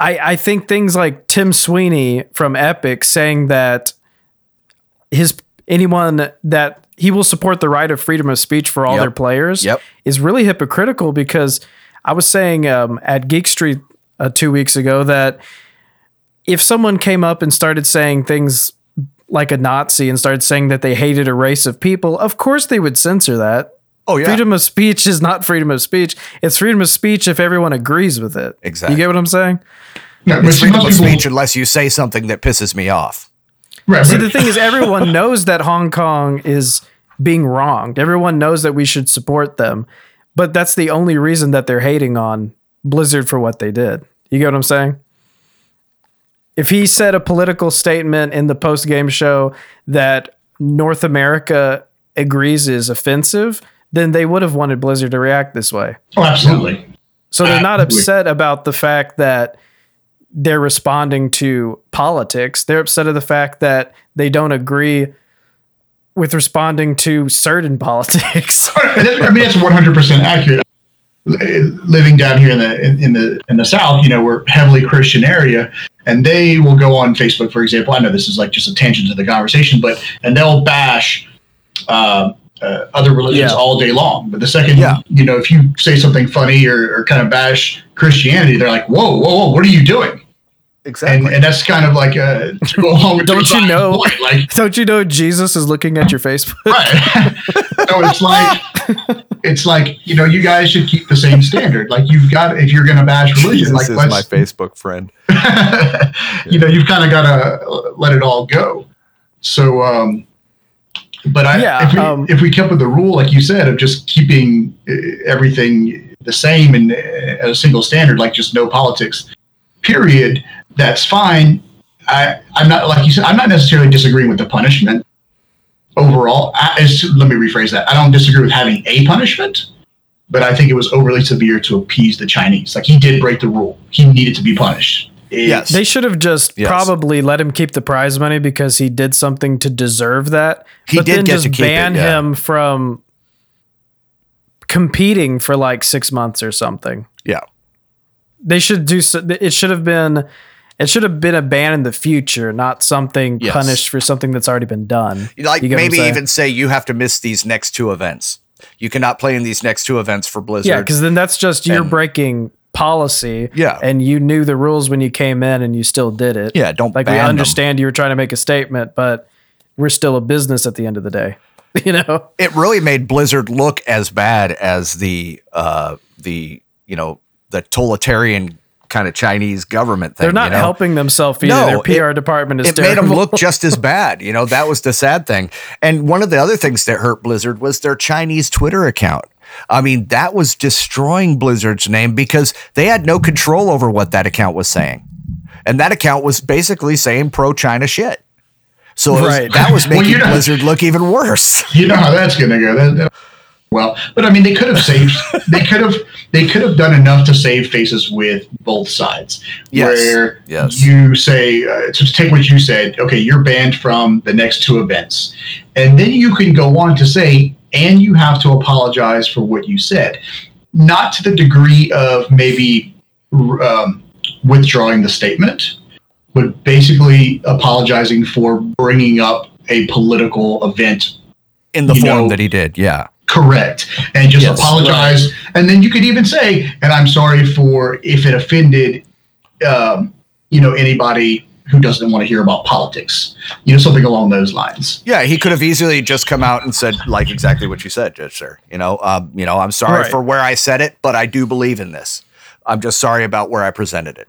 I, I think things like Tim Sweeney from Epic saying that his anyone that he will support the right of freedom of speech for all yep. their players yep. is really hypocritical, because I was saying um, at Geek Street uh, two weeks ago that if someone came up and started saying things like a Nazi and started saying that they hated a race of people, of course they would censor that. Oh yeah. Freedom of speech is not freedom of speech. It's freedom of speech if everyone agrees with it. Exactly. You get what I'm saying? No, it's freedom of speech unless you say something that pisses me off. Right, See, right. the thing is, everyone knows that Hong Kong is being wronged. Everyone knows that we should support them. But that's the only reason that they're hating on Blizzard for what they did. You get what I'm saying? If he said a political statement in the post-game show that North America agrees is offensive, then they would have wanted Blizzard to react this way. Oh, absolutely. So they're not absolutely. upset about the fact that they're responding to politics. They're upset at the fact that they don't agree with responding to certain politics. I mean, that's one hundred percent accurate. Living down here in the, in the, in the South, you know, we're heavily Christian area, and they will go on Facebook, for example. I know this is like just a tangent to the conversation, but, and they'll bash, um, Uh, other religions yeah. all day long, but the second yeah. you know, if you say something funny or, or kind of bash Christianity, they're like, "Whoa, whoa, whoa! What are you doing?" Exactly, and, and that's kind of like uh, to go along with don't you know? Point, like, don't you know Jesus is looking at your Facebook? Right. No, it's like it's like you know, you guys should keep the same standard. Like you've got, if you're going to bash religion, Jesus like is let's, my Facebook friend. you yeah. know, you've kind of got to let it all go. So. um But I, yeah, if, we, um, if we kept with the rule, like you said, of just keeping everything the same and at a single standard, like just no politics, period, that's fine. I, I'm not, like you said, I'm not necessarily disagreeing with the punishment overall. I, it's, let me rephrase that. I don't disagree with having a punishment, but I think it was overly severe to appease the Chinese. Like he did break the rule. He needed to be punished. is. Yes. They should have just yes. probably let him keep the prize money because he did something to deserve that. He but did then get just to keep ban it, yeah. him from competing for like six months or something. Yeah. They should do. It should have been. It should have been a ban in the future, not something yes. punished for something that's already been done. Like you maybe even say you have to miss these next two events. You cannot play in these next two events for Blizzard. Yeah, because then that's just you're and, breaking policy. Yeah, and you knew the rules when you came in, and you still did it. Yeah, don't like ban we understand them. You were trying to make a statement, but we're still a business at the end of the day. You know, it really made Blizzard look as bad as the uh, the you know the totalitarian kind of Chinese government thing. They're not you know? helping themselves either. No, Their P R it, department is it terrible. Made them look just as bad. You know, that was the sad thing. And one of the other things that hurt Blizzard was their Chinese Twitter account. I mean, that was destroying Blizzard's name because they had no control over what that account was saying. And that account was basically saying pro-China shit. So it was, right. that was making well, you know, Blizzard look even worse. You know how that's going to go. That, that, well, but I mean, they could have saved, they could have, they could have done enough to save faces with both sides. Yes. Where yes. you say, uh, to take what you said, okay, you're banned from the next two events. And then you can go on to say, and you have to apologize for what you said, not to the degree of maybe um, withdrawing the statement, but basically apologizing for bringing up a political event in the form know, that he did. Yeah. Correct. And just yes, apologize. Right. And then you could even say, and I'm sorry for if it offended, um, you know, anybody who doesn't want to hear about politics, you know, something along those lines. Yeah. He could have easily just come out and said like exactly what you said, Judge, sir, you know, um, you know, I'm sorry right. for where I said it, but I do believe in this. I'm just sorry about where I presented it.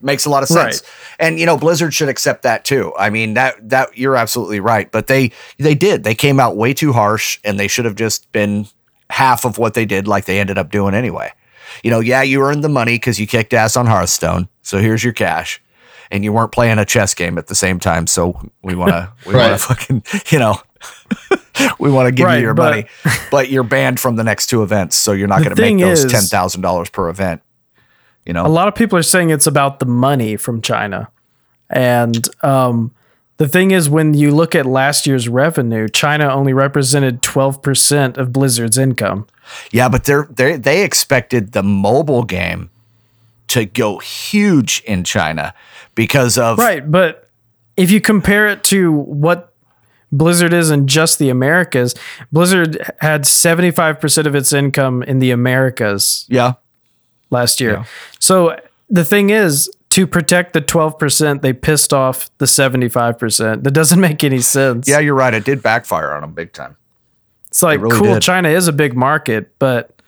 Makes a lot of sense. Right. And, you know, Blizzard should accept that too. I mean, that that you're absolutely right. But they they did. They came out way too harsh, and they should have just been half of what they did like they ended up doing anyway. You know, yeah, you earned the money because you kicked ass on Hearthstone. So here's your cash. And you weren't playing a chess game at the same time. So we want to we right. want to fucking, you know, we want to give right, you your but, money. But you're banned from the next two events. So you're not going to make those ten thousand dollars per event. You know, a lot of people are saying it's about the money from China. And um, the thing is, when you look at last year's revenue, China only represented twelve percent of Blizzard's income. Yeah, but they're, they're, they expected the mobile game to go huge in China because of... Right, but if you compare it to what Blizzard is in just the Americas, Blizzard had seventy-five percent of its income in the Americas. Yeah. Last year. Yeah. So the thing is, to protect the twelve percent, they pissed off the seventy-five percent. That doesn't make any sense. Yeah, you're right. It did backfire on them big time. It's like, it really cool, did. China is a big market, but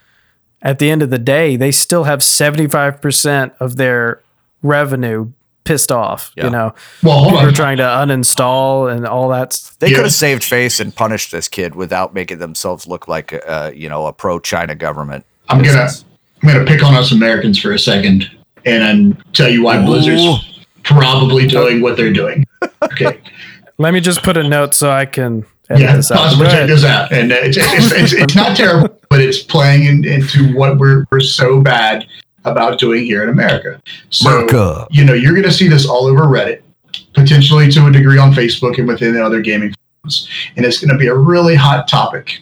at the end of the day, they still have seventy-five percent of their revenue pissed off. Yeah. You know, well, people are trying to uninstall and all that. They yeah. could have saved face and punished this kid without making themselves look like, uh, you know, a pro-China government. I'm going to... I'm going to pick on us Americans for a second and tell you why Ooh. Blizzard's probably doing what they're doing. Okay. Let me just put a note so I can edit yeah, this out. Possibly check this out. And it's, it's, it's, it's not terrible, but it's playing in, into what we're, we're so bad about doing here in America. So, America. You know, you're going to see this all over Reddit, potentially to a degree on Facebook and within other gaming forums. And it's going to be a really hot topic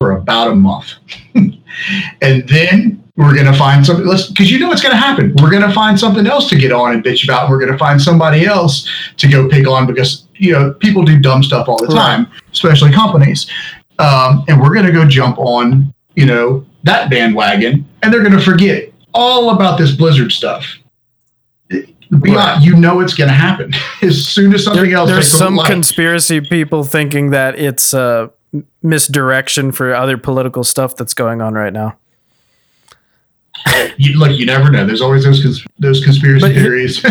for about a month. And then we're going to find something, because you know what's going to happen. We're going to find something else to get on and bitch about. And we're going to find somebody else to go pick on because, you know, people do dumb stuff all the time, right. especially companies. Um, and we're going to go jump on, you know, that bandwagon, and they're going to forget all about this Blizzard stuff. Right. You know it's going to happen. As soon as something there, else. There's some like, conspiracy people thinking that it's uh, misdirection for other political stuff that's going on right now. You, look, you never know. There's always those cons- those conspiracy but theories.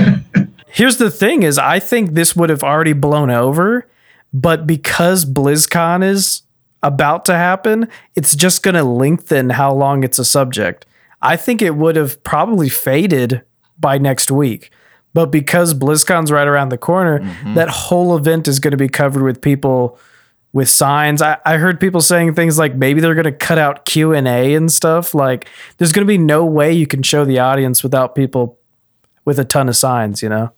Here's the thing: is I think this would have already blown over, but because BlizzCon is about to happen, it's just going to lengthen how long it's a subject. I think it would have probably faded by next week, but because BlizzCon's right around the corner, mm-hmm. that whole event is going to be covered with people with signs. I, I heard people saying things like maybe they're going to cut out Q and A and stuff. Like there's going to be no way you can show the audience without people, with a ton of signs, you know?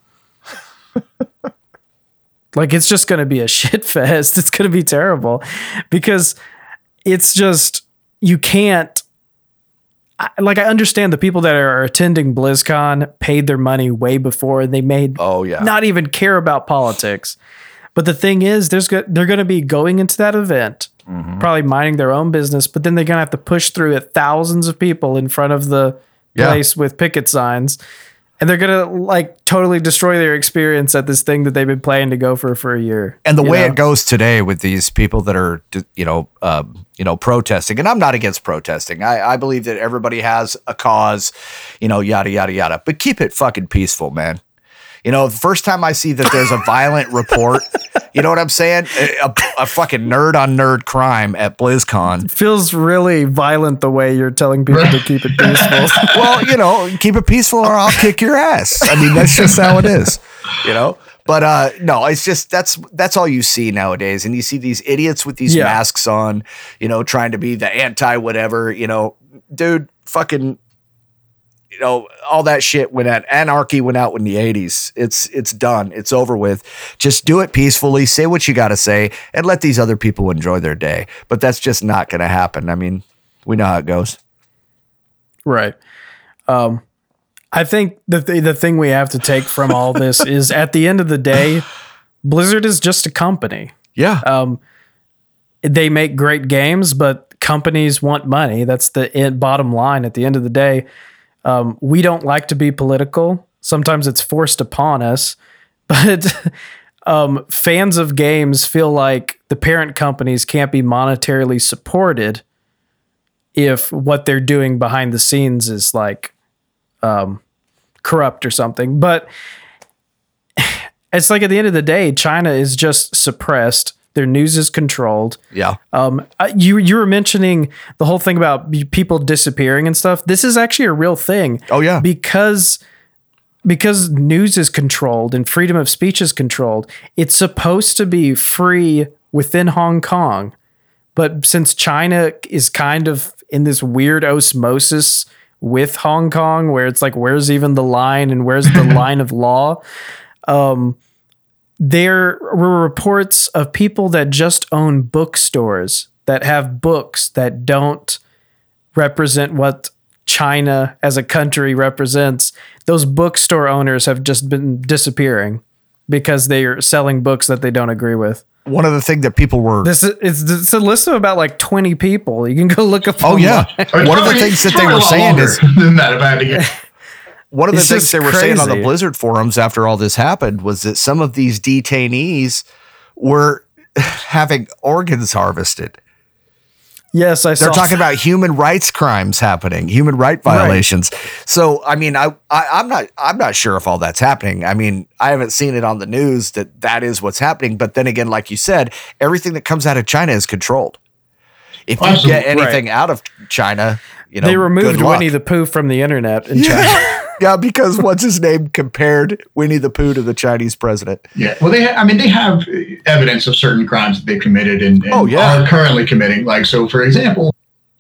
Like, it's just going to be a shit fest. It's going to be terrible because it's just, you can't, I, like, I understand the people that are attending BlizzCon paid their money way before, and they may oh, yeah. not even care about politics. But the thing is, there's go- they're going to be going into that event, mm-hmm. probably minding their own business, but then they're going to have to push through it thousands of people in front of the yeah. place with picket signs. And they're going to, like, totally destroy their experience at this thing that they've been planning to go for for a year. And the way know? it goes today with these people that are, you know, um, you know, protesting, and I'm not against protesting. I, I believe that everybody has a cause, you know, yada, yada, yada. But keep it fucking peaceful, man. You know, the first time I see that there's a violent report, you know what I'm saying? A, a fucking nerd on nerd crime at BlizzCon. It feels really violent the way you're telling people to keep it peaceful. Well, you know, keep it peaceful or I'll kick your ass. I mean, that's just how it is, you know? But uh, no, it's just that's that's all you see nowadays. And you see these idiots with these yeah. masks on, you know, trying to be the anti-whatever, you know, dude, fucking... You know, all that shit went out. Anarchy went out in the eighties. It's it's done. It's over with. Just do it peacefully. Say what you got to say and let these other people enjoy their day. But that's just not going to happen. I mean, we know how it goes. Right. Um, I think the, th- the thing we have to take from all this is at the end of the day, Blizzard is just a company. Yeah. Um, they make great games, but companies want money. That's the end, bottom line at the end of the day. Um, we don't like to be political. Sometimes it's forced upon us, but um, fans of games feel like the parent companies can't be monetarily supported if what they're doing behind the scenes is like um, corrupt or something. But it's like at the end of the day, China is just suppressed. Their news is controlled. Yeah. Um. You you were mentioning the whole thing about people disappearing and stuff. This is actually a real thing. Oh yeah. Because because news is controlled and freedom of speech is controlled. It's supposed to be free within Hong Kong, but since China is kind of in this weird osmosis with Hong Kong, where it's like, where's even the line and where's the line of law? Um. There were reports of people that just own bookstores that have books that don't represent what China as a country represents. Those bookstore owners have just been disappearing because they are selling books that they don't agree with. One of the things that people were... This is it's, it's a list of about like twenty people. You can go look up. Oh, yeah. One probably, of the things that they were saying is... Than that, if I had to get... One of the it's things they were crazy. saying on the Blizzard forums after all this happened was that some of these detainees were having organs harvested. Yes, I They're saw. They're talking that. about human rights crimes happening, human right violations. Right. So, I mean, I, I I'm not I'm not sure if all that's happening. I mean, I haven't seen it on the news that that is what's happening. But then again, like you said, everything that comes out of China is controlled. If you awesome. get anything right. out of China, you know, they removed Winnie the Pooh from the internet in yeah. China. Yeah, because what's his name compared Winnie the Pooh to the Chinese president. Yeah, well, they ha- I mean, they have evidence of certain crimes that they committed and, and oh, yeah. are currently committing. Like, so for example,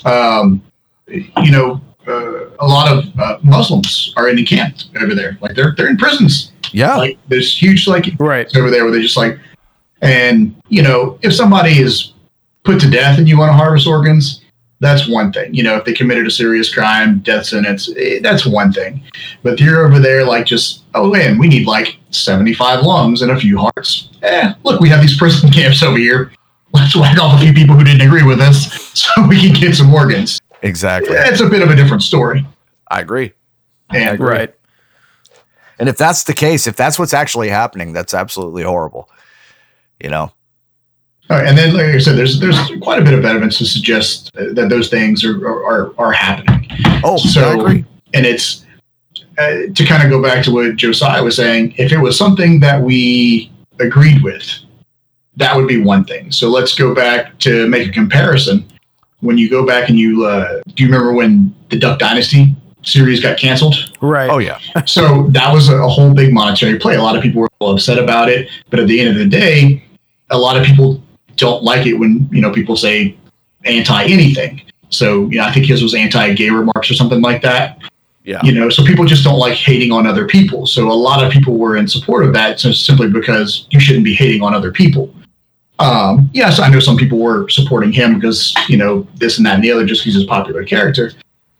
um, you know, uh, a lot of uh, Muslims are in the camp over there. Like, they're they're in prisons. Yeah, like there's huge like right over there where they just like, and you know, if somebody is put to death and you want to harvest organs. That's one thing. You know, if they committed a serious crime, death sentence, it, that's one thing. But you're over there like just, oh, man, we need like seventy-five lungs and a few hearts. Eh, look, we have these prison camps over here. Let's whack off a few people who didn't agree with us so we can get some organs. Exactly. That's a bit of a different story. I agree. And, I agree. Right. And if that's the case, if that's what's actually happening, that's absolutely horrible. You know? Right, and then, like I said, there's there's quite a bit of evidence to suggest that those things are are, are happening. Oh, so I agree. And it's uh, to kind of go back to what Josiah was saying. If it was something that we agreed with, that would be one thing. So let's go back to make a comparison. When you go back and you uh, do you remember when the Duck Dynasty series got canceled? Right. Oh yeah. So that was a whole big monetary play. A lot of people were upset about it, but at the end of the day, a lot of people don't like it when, you know, people say anti anything. So, you know, I think his was anti-gay remarks or something like that. Yeah. You know, so people just don't like hating on other people. So a lot of people were in support of that, so simply because you shouldn't be hating on other people. Um, yes, I know some people were supporting him because, you know, this and that and the other, just because he's a popular character.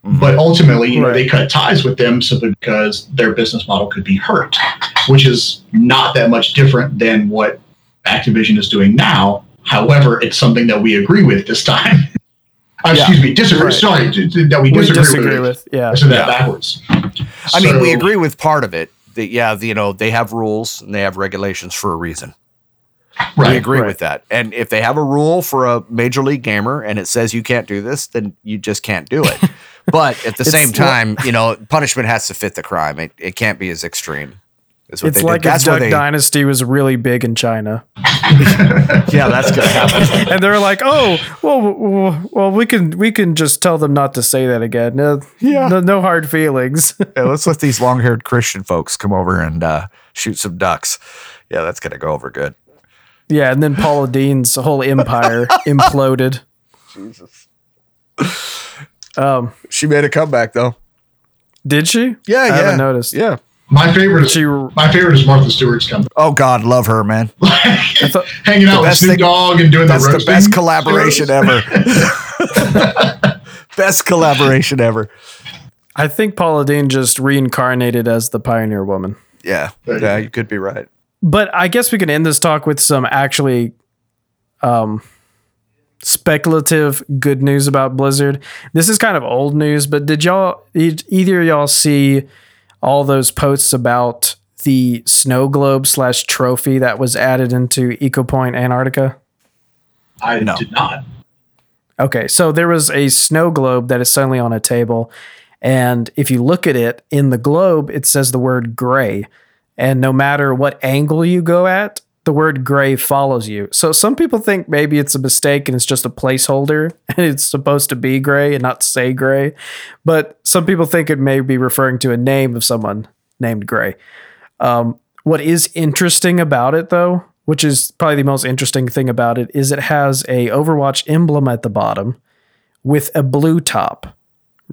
Mm-hmm. But ultimately, you right. know, they cut ties with them simply because their business model could be hurt, which is not that much different than what Activision is doing now. However, it's something that we agree with this time. Oh, yeah. Excuse me, disagree. Right. Sorry, that we disagree, we disagree with. with. Yeah, so that yeah. backwards. I so, mean, we agree with part of it. That, yeah, you know, they have rules and they have regulations for a reason. Right. We agree right. with that. And if they have a rule for a major league gamer and it says you can't do this, then you just can't do it. But at the same time, you know, punishment has to fit the crime. It it can't be as extreme. That's what it's they like if Duck they... Dynasty was really big in China. Yeah, that's gonna happen. And they're like, oh, well, well, we can we can just tell them not to say that again. No, yeah. no, no hard feelings. Yeah, let's let these long-haired Christian folks come over and uh, shoot some ducks. Yeah, that's gonna go over good. Yeah, and then Paula Deen's whole empire imploded. Jesus. Um, she made a comeback though. Did she? Yeah, I yeah. haven't noticed. Yeah. My favorite, is, she, my favorite is Martha Stewart's company. Oh God, love her, man! thought, hanging out with Snoop Dogg and doing the roasting. That's the best collaboration ever. Best collaboration ever. I think Paula Deen just reincarnated as the Pioneer Woman. Yeah, yeah, you could be right. But I guess we can end this talk with some actually, um, speculative good news about Blizzard. This is kind of old news, but did y'all either of y'all see all those posts about the snow globe slash trophy that was added into EcoPoint Antarctica? I no. did not. Okay, so there was a snow globe that is suddenly on a table. And if you look at it in the globe, it says the word gray. And no matter what angle you go at, the word gray follows you. So some people think maybe it's a mistake and it's just a placeholder and it's supposed to be gray and not say gray. But some people think it may be referring to a name of someone named Gray. Um, what is interesting about it, though, which is probably the most interesting thing about it, is it has a Overwatch emblem at the bottom with a blue top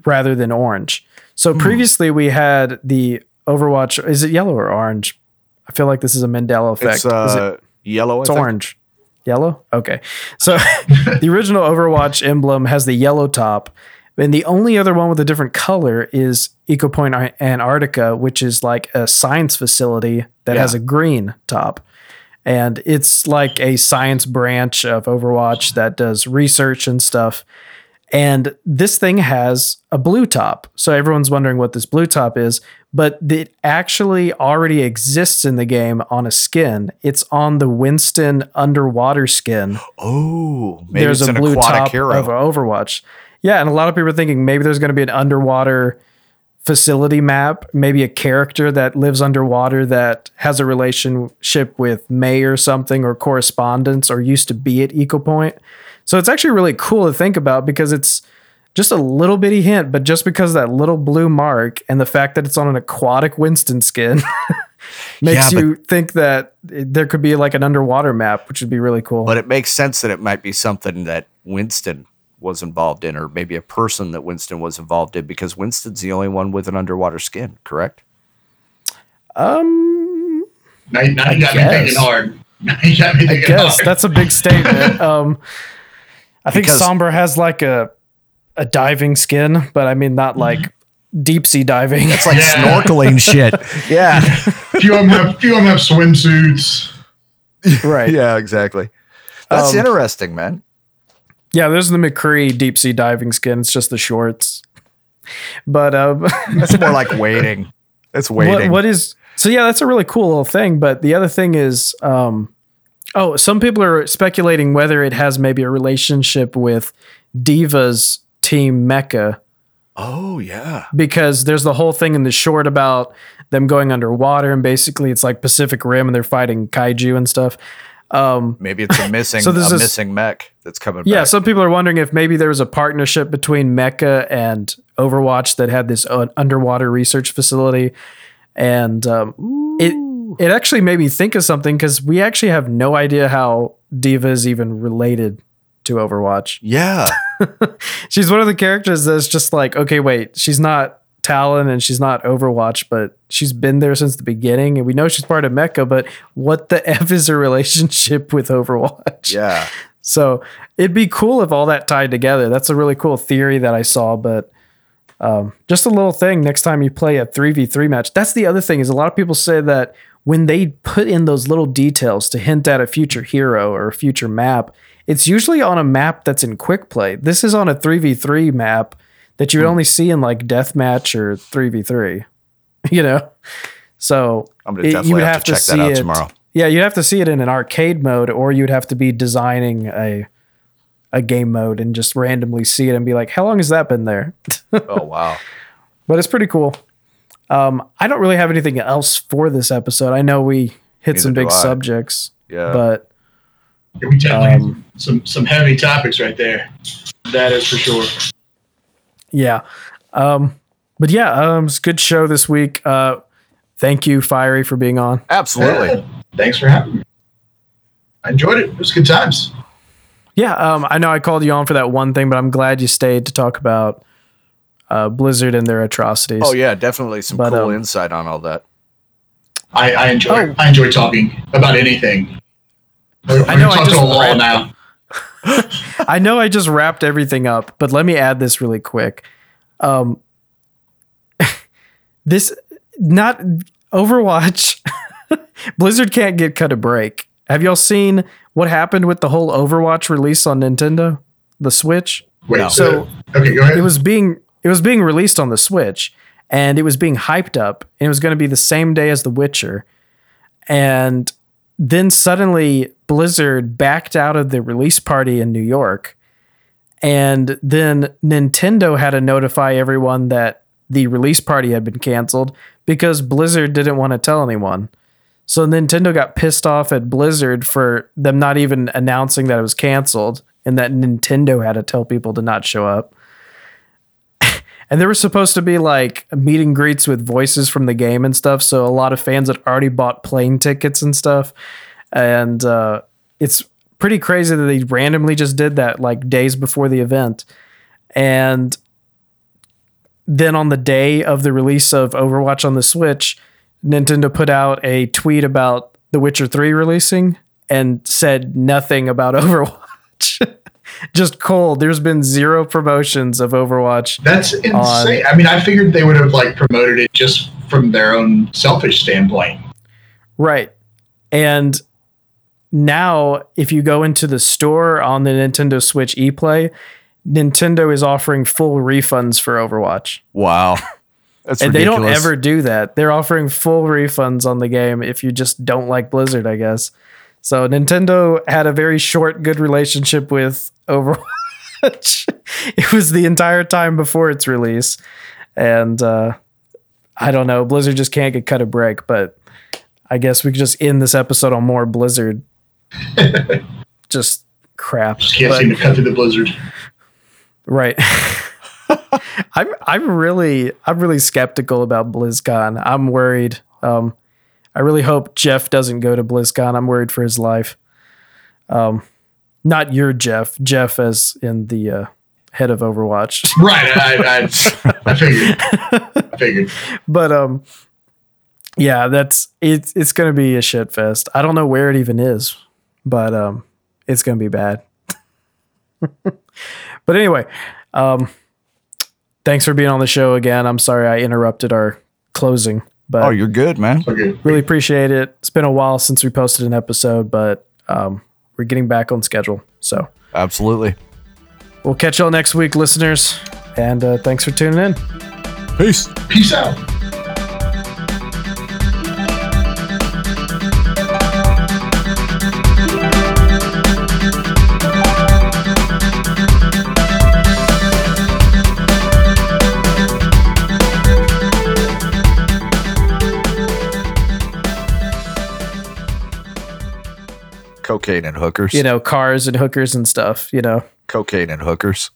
rather than orange. So mm. previously we had the Overwatch. Is it yellow or orange? I feel like this is a Mandela effect. It's uh, is it? yellow. It's I orange. Think. Yellow? Okay. So the original Overwatch emblem has the yellow top. And the only other one with a different color is EcoPoint Antarctica, which is like a science facility that yeah. has a green top. And it's like a science branch of Overwatch that does research and stuff. And this thing has a blue top. So everyone's wondering what this blue top is, but it actually already exists in the game on a skin. It's on the Winston underwater skin. Oh, maybe there's it's a an blue top hero. Of Overwatch. Yeah. And a lot of people are thinking maybe there's going to be an underwater facility map, maybe a character that lives underwater that has a relationship with May or something, or correspondence, or used to be at EcoPoint. So it's actually really cool to think about because it's just a little bitty hint, but just because of that little blue mark and the fact that it's on an aquatic Winston skin makes yeah, you think that there could be like an underwater map, which would be really cool. But it makes sense that it might be something that Winston was involved in, or maybe a person that Winston was involved in, because Winston's the only one with an underwater skin, correct? Um, now, now you got me thinking hard. Now you got me thinking I guess hard. That's a big statement. Um, I think because Sombra has like a a diving skin, but I mean not like deep sea diving. It's like yeah. snorkeling shit. Yeah. Few of them have, few of them have swimsuits. Right. Yeah, exactly. That's um, interesting, man. Yeah, there's the McCree deep sea diving skin. It's just the shorts. But um, that's more like wading. That's wading. What, what is so? Yeah, that's a really cool little thing. But the other thing is. Um, Oh, some people are speculating whether it has maybe a relationship with Diva's team Mecha. Oh, yeah. Because there's the whole thing in the short about them going underwater, and basically it's like Pacific Rim and they're fighting kaiju and stuff. Um, maybe it's a missing so there's a this, missing mech that's coming yeah, back. Yeah, some people are wondering if maybe there was a partnership between Mecha and Overwatch that had this uh, underwater research facility. And um, it... It actually made me think of something because we actually have no idea how Diva is even related to Overwatch. Yeah. She's one of the characters that's just like, okay, wait, she's not Talon and she's not Overwatch, but she's been there since the beginning, and we know she's part of Mecha, but what the F is her relationship with Overwatch? Yeah. So it'd be cool if all that tied together. That's a really cool theory that I saw, but um, just a little thing next time you play a three v three match. That's the other thing, is a lot of people say that when they put in those little details to hint at a future hero or a future map, it's usually on a map that's in quick play. This is on a three v three map that you would only see in like deathmatch or three v three, you know? So I'm gonna definitely it, you would have, have to, to check see that out it, tomorrow. Yeah, you'd have to see it in an arcade mode, or you'd have to be designing a a game mode and just randomly see it and be like, how long has that been there? Oh, wow. But it's pretty cool. Um, I don't really have anything else for this episode. I know we hit Neither some big subjects, yeah. but um, some some heavy topics right there. That is for sure. Yeah, um, but yeah, um, it's a good show this week. Uh, thank you, Fiery, for being on. Absolutely, yeah, thanks for having me. I enjoyed it. It was good times. Yeah, um, I know I called you on for that one thing, but I'm glad you stayed to talk about Uh, Blizzard and their atrocities. Oh yeah, definitely some but, cool um, insight on all that. I, I enjoy. Oh. I enjoy talking about anything. We're, I know. I just wrapped, now. I know. I just wrapped everything up, but let me add this really quick. Um, this not Overwatch. Blizzard can't get cut a break. Have y'all seen what happened with the whole Overwatch release on Nintendo, the Switch? Wait. No. So okay, go ahead. It was being. It was being released on the Switch, and it was being hyped up, and it was going to be the same day as The Witcher. And then suddenly Blizzard backed out of the release party in New York. And then Nintendo had to notify everyone that the release party had been canceled because Blizzard didn't want to tell anyone. So Nintendo got pissed off at Blizzard for them not even announcing that it was canceled and that Nintendo had to tell people to not show up. And there was supposed to be like meet and greets with voices from the game and stuff. So a lot of fans had already bought plane tickets and stuff. And uh, it's pretty crazy that they randomly just did that like days before the event. And then on the day of the release of Overwatch on the Switch, Nintendo put out a tweet about The Witcher three releasing and said nothing about Overwatch. Just cold. There's been zero promotions of Overwatch. That's insane. On, I mean, I figured they would have like promoted it just from their own selfish standpoint. Right. And now if you go into the store on the Nintendo Switch ePlay, Nintendo is offering full refunds for Overwatch. Wow. That's and ridiculous. They don't ever do that. They're offering full refunds on the game if you just don't like Blizzard, I guess. So Nintendo had a very short, good relationship with Overwatch. It was the entire time before its release. And uh, I don't know. Blizzard just can't get cut a break. But I guess we could just end this episode on more Blizzard. Just crap. Just can't but, seem to cut through the Blizzard. Right. I'm I'm really I'm really skeptical about BlizzCon. I'm worried. Um I really hope Jeff doesn't go to BlizzCon. I'm worried for his life. Um, not your Jeff. Jeff as in the uh, head of Overwatch. Right. I, I, I figured. I figured. But um, yeah, that's it's it's going to be a shit fest. I don't know where it even is, but um, it's going to be bad. But anyway, um, thanks for being on the show again. I'm sorry I interrupted our closing. But oh, you're good, man. Okay. Really appreciate it. It's been a while since we posted an episode, but um, we're getting back on schedule. So absolutely. We'll catch y'all next week, listeners. And uh, thanks for tuning in. Peace. Peace out. Cocaine and hookers. You know, cars and hookers and stuff, you know. Cocaine and hookers.